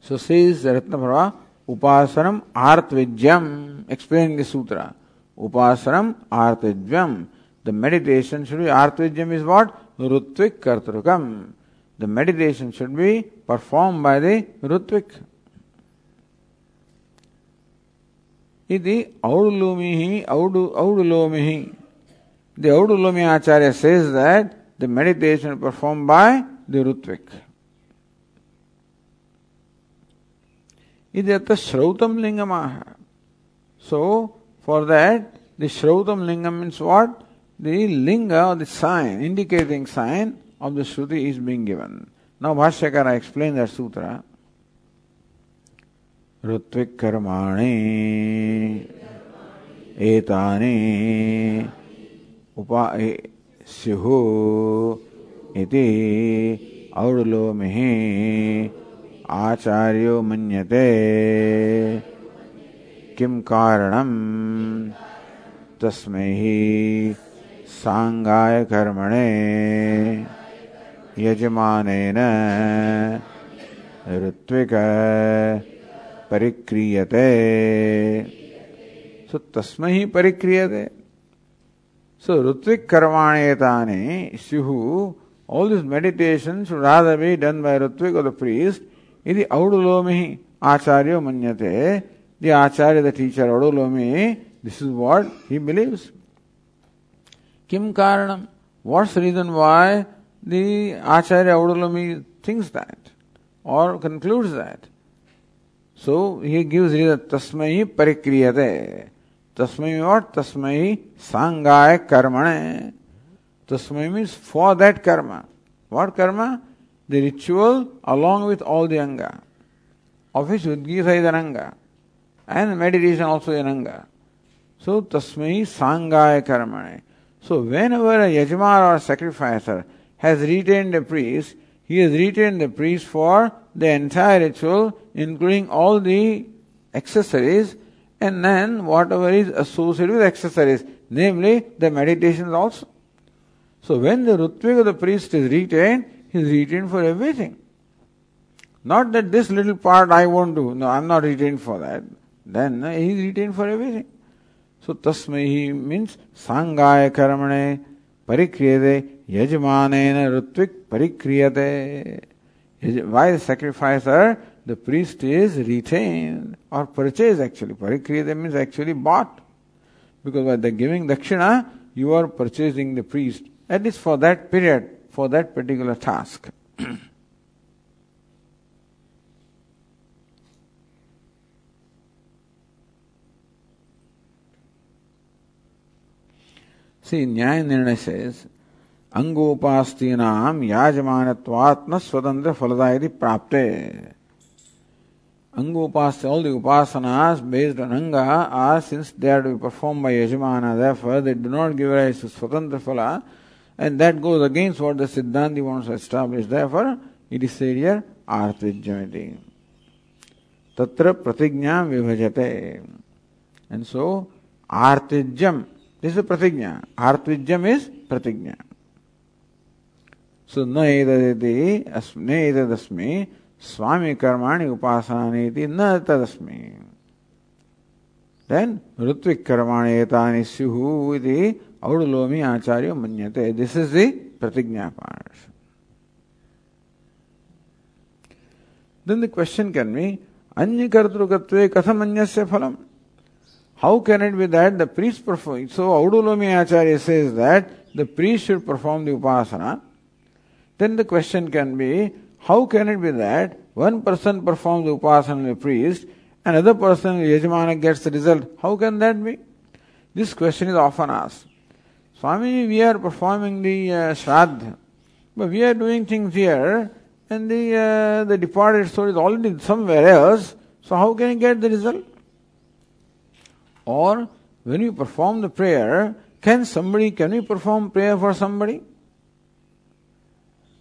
So says Ratnabhara, Upasanam Artvijyam, explaining the sutra. Upasanam Artvijyam. The meditation should be, Artvijyam is what? Rutvik kartrukam. The meditation should be performed by the Rutvik. Iti audulomihi. The Audulumi Acharya says that the meditation performed by the Rutvik. Iti atta shrautam lingam aha. So, for that, the shrautam lingam means what? The linga or the sign, indicating sign of the Shruti is being given. Now Bhashyakara explained that sutra. Rutvik karmani etani upayashu iti audulomihi acharyo manyate kim karanam tasmehi Sangaya karmane yajamanena rutvika parikriyate. So tasmahi parikriyate. So rutvik karmane etane shuhu. All this meditation should rather be done by rutvik or the priest. Iti audulomihi acharyo manyate. The acharya, the teacher, audulomihi. This is what he believes. Kim karanam? What's the reason why the Acharya Audulomi thinks that or concludes that? So he gives reason, tasmai parikriyate. Tasmai what? Tasmai sangaya karmane. Tasmai means for that karma. What karma? The ritual along with all the anga. Of which Udgisa is an anga. And meditation also is an anga. So tasmai sangaya karmane. So whenever a yajamana or sacrificer has retained a priest, he has retained the priest for the entire ritual, including all the accessories, and then whatever is associated with accessories, namely the meditations also. So when the Rutvik of the priest is retained, he is retained for everything. Not that this little part I won't do. No, I am not retained for that. Then he is retained for everything. So, tasmahi means sangaya karmane parikriyate yajmanena rutvik parikriyate. By the sacrificer, the priest is retained or purchased actually. Parikriyate means actually bought. Because by the giving dakshina, you are purchasing the priest. At least for that period, for that particular task. See, Nyaya Nirnaya says, Angopastinam yajamanatvatna swadandra faladayati prapte. Angopasthi, all the upasanas based on anga are, since they are to be performed by yajamana, therefore they do not give rise to swatantra phala, and that goes against what the Siddhanti wants to establish. Therefore, it is said here, artvijyamiti. Tatra pratignyam vibhajate. And so, artvijyam, this is pratignya. Artvijyam is pratignya. So, naidaditi, naidadasmi, Swami karmani upasaneti na tadasmi. Then, Rutvik karmani etani syuhu iti audulomi acharya manyate. This is the pratignya part. Then the question can be, Anyakartrukatve kathamanyasya phalam. How can it be that the priest perform? So, Audulomi acharya says that the priest should perform the upasana. Then the question can be, how can it be that one person performs the upasana of the priest, another person, the yajamana, gets the result? How can that be? This question is often asked. Swamiji, we are performing the shraddha, but we are doing things here, and the departed soul is already somewhere else, so how can he get the result? Or, when you perform the prayer, can we perform prayer for somebody?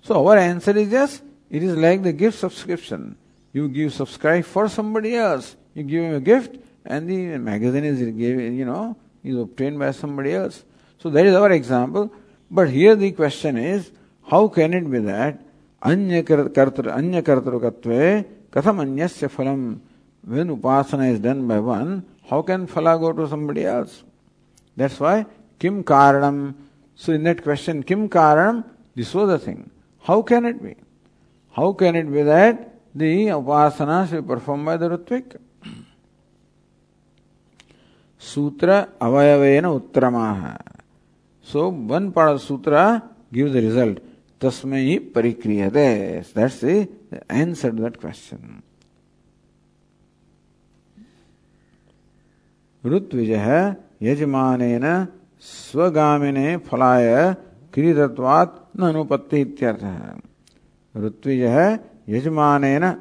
So our answer is yes, it is like the gift subscription. You give subscribe for somebody else. You give him a gift and the magazine is obtained by somebody else. So that is our example. But here the question is, how can it be that anyakartrukatve katham anyasya phalam? When upasana is done by one, how can phala go to somebody else? That's why kim karanam. So in that question, kim karanam, this was the thing. How can it be? How can it be that the upasana should be performed by the Rutvik? Sutra avayavena uttramaha. So one part of sutra gives the result. Tasmai parikriyate. That's the answer to that question. Rutvijaha yajamanena swagamine phalaya kridatvat nanupatti ityartha. Rutvijaha yajamanena.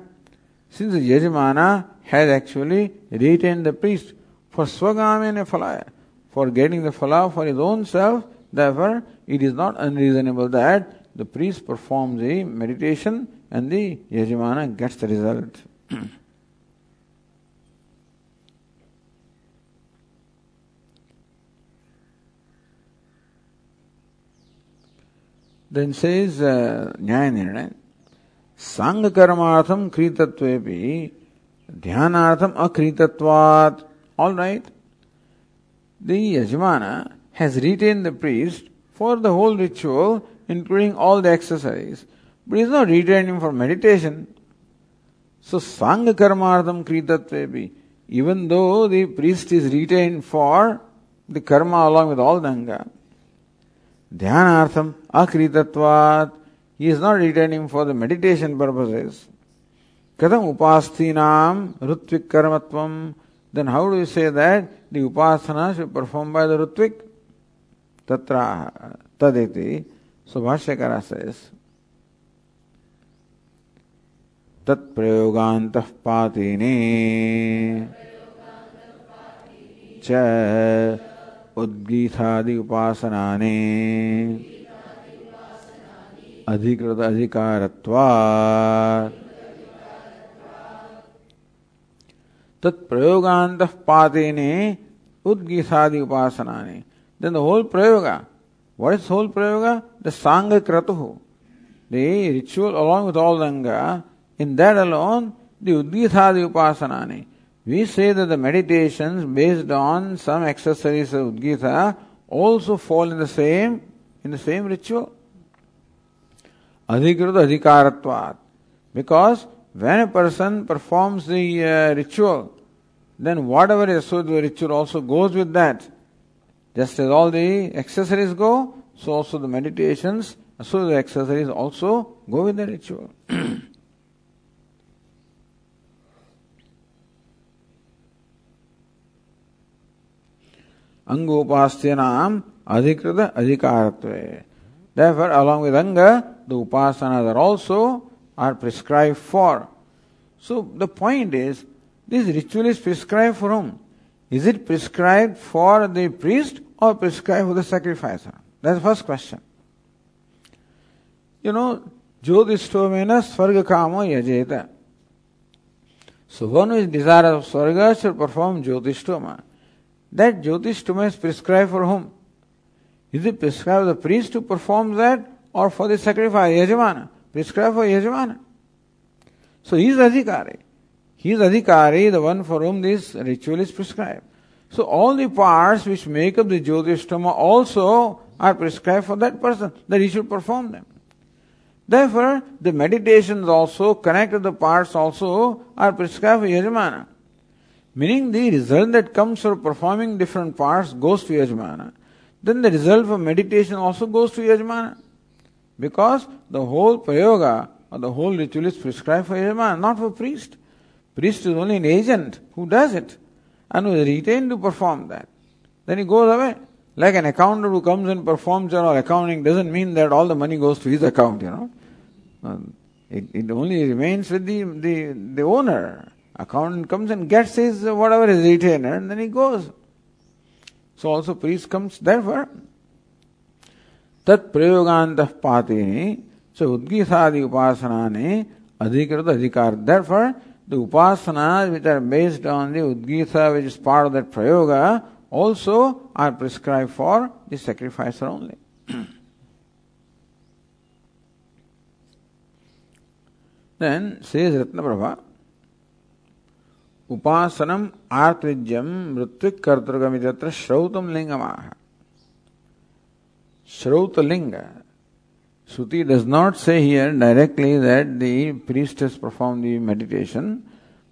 Since the yajamana has actually retained the priest for swagamine phalaya, for getting the phala for his own self, therefore it is not unreasonable that the priest performs the meditation and the yajamana gets the result. Then says Nyaya Nirnaya, Sangha karmartham kritatvepi dhyanartham akritatvat. Alright, the yajamana has retained the priest for the whole ritual, including all the exercise, but he is not retained him for meditation. So, Sangha karmartham kritatvepi, even though the priest is retained for the karma along with all the anga, dhyanartham akritatvat, he is not retaining for the meditation purposes. Katham upasthinam rutvik karmatvam. Then how do you say that the upasana should be performed by the rutvik? Tatra tadeti. So Bhashyakara says, tat prayogantah patini cha udgithadi upasanani adhikrata adhikaratva tat prayogantah patini udgithadi upasanani. Then the whole prayoga. What is whole prayoga? The sangha kratuhu, the ritual along with all anga. In that alone, the udgithadi upasanani. We say that the meditations based on some accessories of Udgitha also fall in the same ritual. Adhikrita adhikaratvat. Because when a person performs the ritual, then whatever is so the ritual also goes with that. Just as all the accessories go, so also the meditations, so the accessories also go with the ritual. Angopastyanam Adhikrita adhikaratve. Therefore, along with Anga, the Upasanas are also are prescribed for. So, the point is, this ritual is prescribed for whom? Is it prescribed for the priest or prescribed for the sacrificer? That's the first question. You know, Jyotisthomena Svarga Kamo Yajeta. So, one who is desirous of Svarga should perform Jyotisthoma. That Jyotisthoma is prescribed for whom? Is it prescribed for the priest to perform that or for the sacrifice? Yajamana. Prescribed for Yajamana. So, he is Adhikari. He is Adhikari, the one for whom this ritual is prescribed. So, all the parts which make up the Jyotishtoma also are prescribed for that person, that he should perform them. Therefore, the meditations also, connected to the parts also, are prescribed for Yajamana. Meaning, the result that comes from performing different parts goes to Yajamana. Then the result of meditation also goes to Yajamana. Because the whole prayoga or the whole ritual is prescribed for Yajamana, not for priest. Priest is only an agent who does it and who is retained to perform that. Then he goes away. Like an accountant who comes and performs general accounting doesn't mean that all the money goes to his account, you know. It only remains with the owner. Accountant comes and gets his whatever is retained and then he goes. So also priest comes, therefore, tat prayogantah patini, so udgisadi upasanani adhikrata adhikar. Therefore, the upasanas which are based on the udgitha, which is part of that prayoga, also are prescribed for the sacrificer only. Then says Ratnaprabha, Upasanam artvijyam mritvik kartrugam idyatra shrautam lingamaha. Shrauta linga. Shruti does not say here directly that the priest has performed the meditation,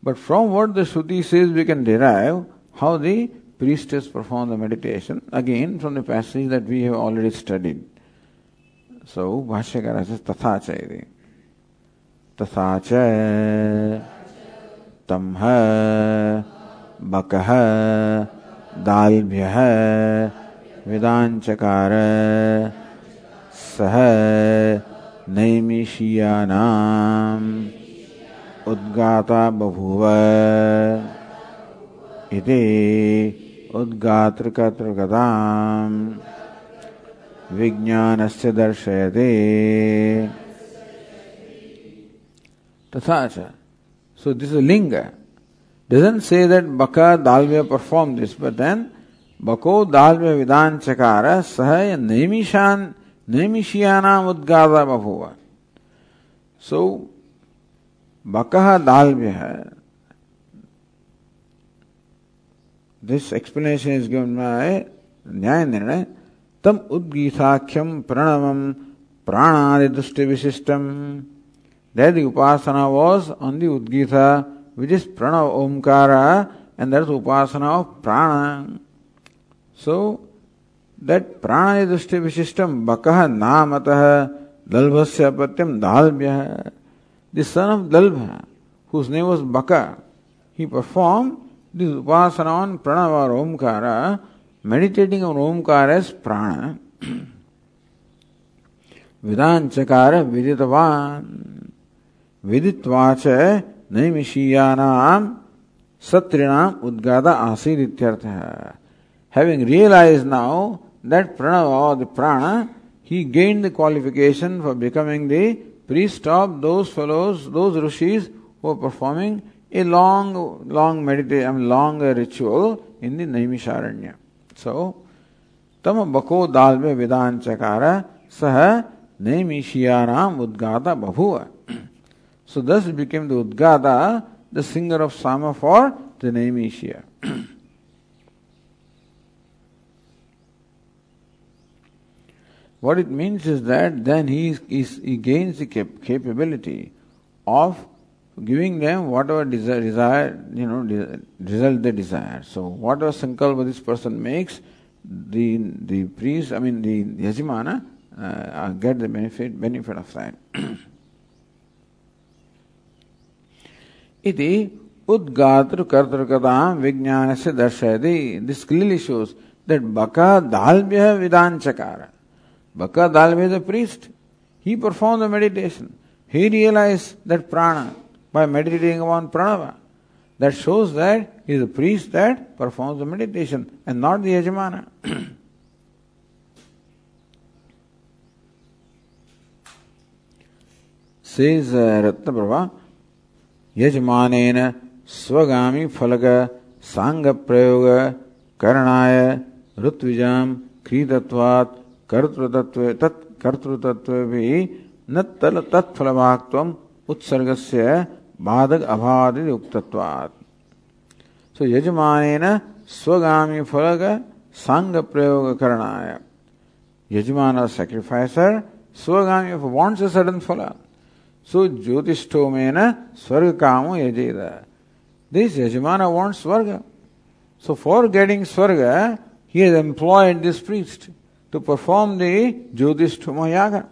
but from what the Shruti says we can derive how the priest has performed the meditation, again from the passage that we have already studied. So, Bhashyakara says, Tathacha. Tathacha tamha bakaha dalbhyaha vidanchakara saha naimishiyanam udgata bahuva iti udgatrikatrgadam vijnanasya darshayate tathacha. So this is a linga. Doesn't say that Baka Dalvya performed this, but then Bako Dalvya Vidan Chakara Sahaya Naimishan Naimishyana Udgada Bhavuva. So Bakaha Dalvya. This explanation is given by Nyayanirnaya. Tam Udgithakyam Pranamam Pranadidushti Visishtam. There the upasana was on the Udgitha, which is prana omkara, and that is upasana of prana. So, that prana yadushti vishishtam bakaha namataha dalbhasya patyam dalbhyaha. The son of Dalbha, whose name was Baka, he performed this upasana on prana or omkara, meditating on omkara as prana. Vidanchakara viditavan. Viditvacha naimishiyanam satrinam udgada asidityartha. Having realized now that pranava, the prana, he gained the qualification for becoming the priest of those fellows, those rishis who are performing a long ritual in the Naimisharanya. So, tam bako dalve vidanchakara saha naimishiyanam udgada bhavuva. So thus it became the Udgada, the singer of Sama for the Naimishiya. What it means is that then he gains the capability of giving them whatever result they desire. So whatever sankalpa this person makes, the priest, the Yajimana, get the benefit of that. Iti udgatra kartrakadam vijnanasya darshayati. This clearly shows that Baka Dalbhya Vidanchakara. Baka Dalbhya, the priest, he performed the meditation. He realized that prana by meditating upon pranava. That shows that he is a priest that performs the meditation and not the yajamana. Says Ratnaprabha, Yajmanena Swagami Phalaga Sangha Prayoga Karanaya Rutvijam Kridatvat Kartrutatve Tat Kartrutatvevi Nattala Tatphalabhaktvam Utsargasya Bhadag Abhadi Yuktatvat. So Yajmanena Swagami Phalaga Sangha Prayoga Karanaya. Yajmana sacrificer, Swagami wants a certain phala. So, Jyotishtomena Svarga Kamo Yajeda. This Yajamana wants Svarga. So, for getting Svarga, he has employed this priest to perform the Jyotishtoma Yaga.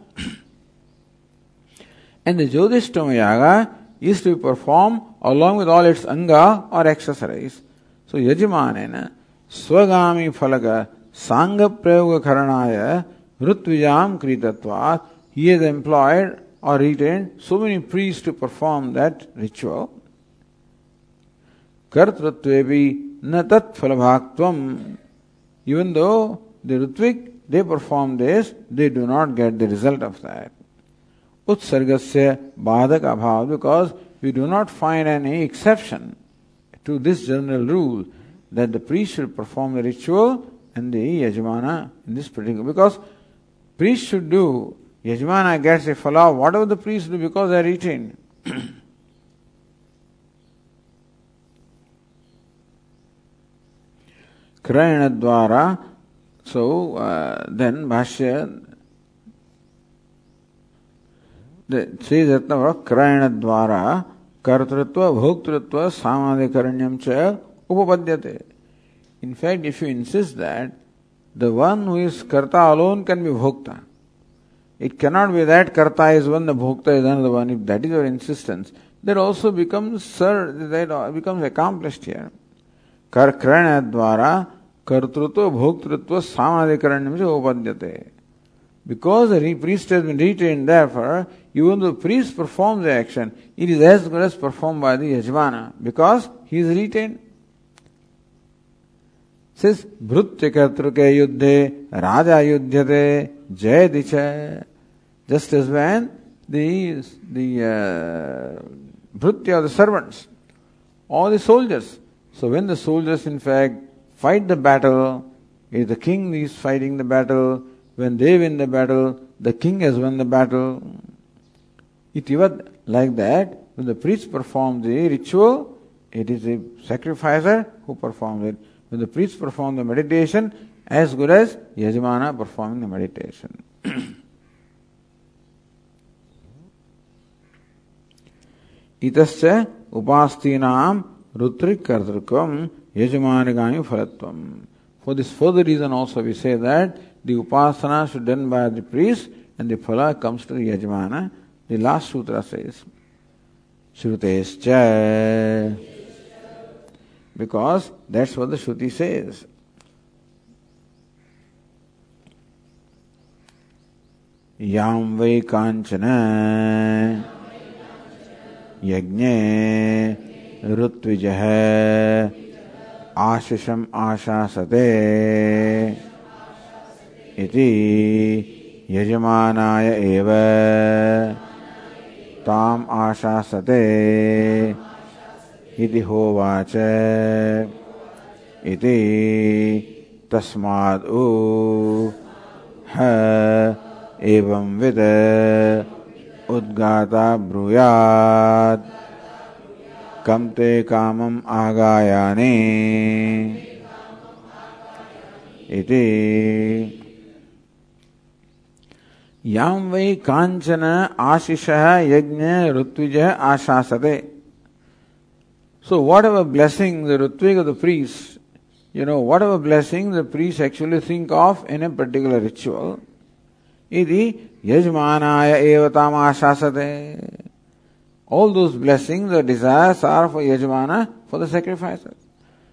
And the Jyotishtoma Yaga is to be performed along with all its anga or accessories. So, Yajamanena Swagami Phalaga Sangha Prayoga Karanaya Rutvijam Kritatvat. He has employed or retained so many priests to perform that ritual. Kartratvevi na tat phalabhaktvam. Even though the Rutvik, they perform this, they do not get the result of that. Utsargasya bhadak abhav, because we do not find any exception to this general rule that the priest should perform the ritual and the yajamana in this particular, because priest should do, yajamana gets a phala, whatever the priests do, because they are retained. Krayana dvara. So then Bhashya says that Krayana dvara kartratva bhoktratva samadhikaranyam cha upapadyate. In fact, if you insist that the one who is karta alone can be bhokta, it cannot be that karta is one, the bhokta is another one. If that is your insistence, that also becomes accomplished here. Karkrana dvara kartrutva bhoktrutva samadhikaranyam upadyate. Because the priest has been retained, therefore, even though the priest performs the action, it is as good as performed by the yajmana, because he is retained. Says bhrutya kartruke yuddhe raja yuddhyate jay dicha. Just as when the bhrutya, the servants or the soldiers, so when the soldiers in fact fight the battle, if the king is fighting the battle, when they win the battle, the king has won the battle. It even like that, when the priest performs the ritual, it is the sacrificer who performs it. When the priest performs the meditation, as good as yajamana performing the meditation. Itasya upastinam rutrik kartrukam yajamanagami phalatvam. For this further reason also we say that the upasana should be done by the priest and the phala comes to the yajamana. The last sutra says Shrutescha, because that's what the Shruti says. Yam vai kanchana yajne rutvijah ashisham ashasate iti yajamanaya eva tam ashasate iti hovacha iti tasmad u ha evam vida udgata bruyad kamte kamam agayane iti yam vai kanchana ashishah yajna rutvijah ashasate. So whatever blessing the rutvik of the priest, whatever blessing the priest actually think of in a particular ritual, iti yajmanaya evatam ashasate. All those blessings or desires are for yajmana, for the sacrifices.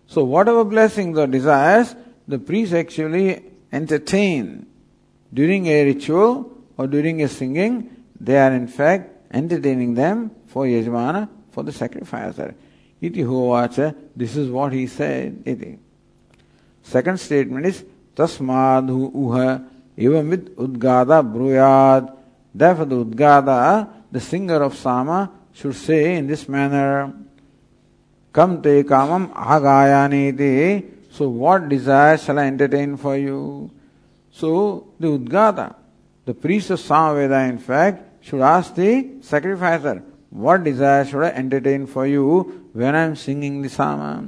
So whatever blessings or desires the priest actually entertain during a ritual or during a singing. They are in fact entertaining them for Yajmana, for the sacrificer. Iti hovacha, this is what he said. Iti. Second statement is tasmadhu uha, even with Udgada bruyad. Therefore the Udgada, the singer of Sama, should say in this manner, Kam te kamam ahagayani te, so what desire shall I entertain for you? So the Udgada, the priest of Samaveda in fact, should ask the sacrificer, what desire should I entertain for you when I am singing the Sama?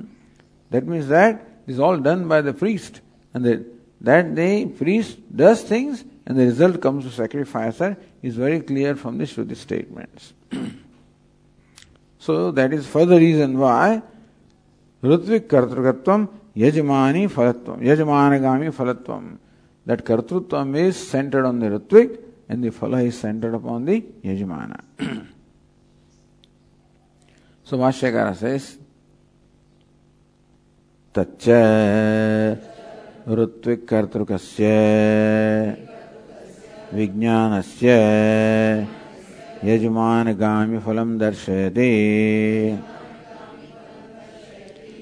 That means that it is all done by the priest, and that the priest does things and the result comes to sacrificer is very clear from the Shruti statements. So that is further reason why Rutvik Kartrukatvam Yajmani Falatvam, Yajmanagami Falatvam, that Kartrutvam is centered on the Rutvik and the Phala is centered upon the Yajmana. So Vashyakara says, Taccha Rutvik Kartrukasya Vijnanasya Yajmanagami Phalam Darshayate.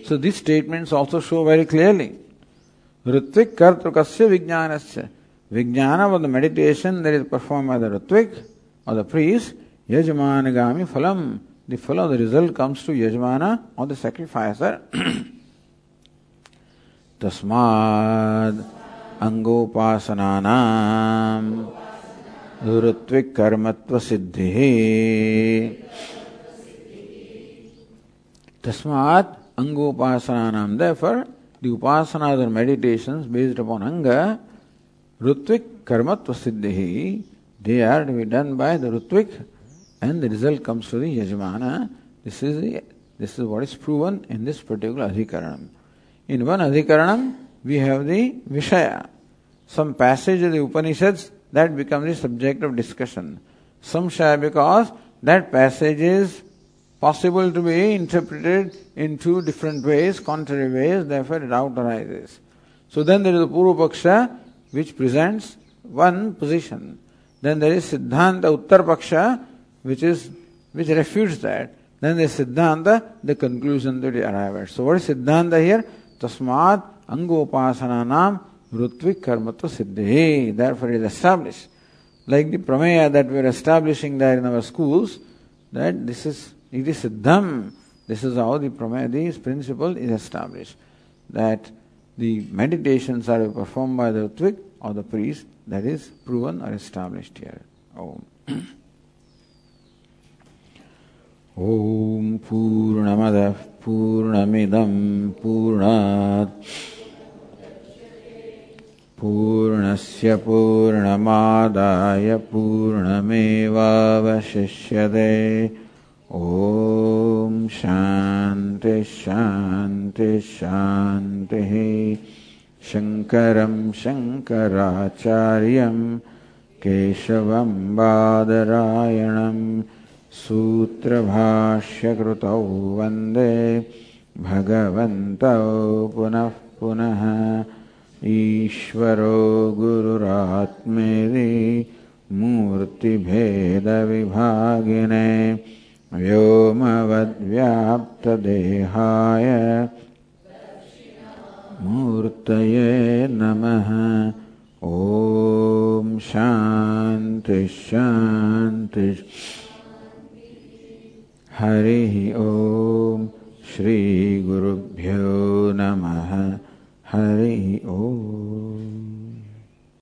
So these statements also show very clearly. Rutvik kartrukasya vijnanasya. Vijnana was the meditation that is performed by the Rutvik or the priest. Yajmanagami phalam. The phala, the result comes to Yajmana or the sacrificer. Tasmad angopasananam Rutvik karmatva siddhi. Tasmad Anga upasananam, therefore the upasanas or meditations based upon Anga, Rutvik karmatva siddhi, they are to be done by the Rutvik and the result comes to the Yajmana. This is what is proven in this particular adhikaranam. In one adhikaranam we have the Vishaya, some passage of the Upanishads that becomes the subject of discussion. Some Shaya, because that passage is possible to be interpreted in two different ways, contrary ways, therefore it arises. So then there is the Purupaksha which presents one position. Then there is Siddhanta Uttarpaksha which refutes that. Then there is Siddhanta, the conclusion that you arrive at. So what is Siddhanta here? Tasmat Angopasananam Rutvik Karmatva Siddhi. Therefore it is established. Like the Prameya that we are establishing there in our schools, that it is Siddham. This is how the Prameya principle is established, that the meditations are performed by the Rutvik or the priest. That is proven or established here. Om Purnamadav Purnamidam Purnat Purnasya Purnamadaya Purnameva Vashishyade. Om Shanti Shanti Shanti. Shankaram Shankaracharyam Keshavam Badarayanam Sutra Bhashya Krutau Vande Bhagavantau Punah Punah Ishvaro Gururatmeri Murti Bheda Vibhagine Vyomavad Vyapta Dehaya Murtaye Namaha. Om Shanti Shanti. Hari Om Shri Gurubhyo Namaha.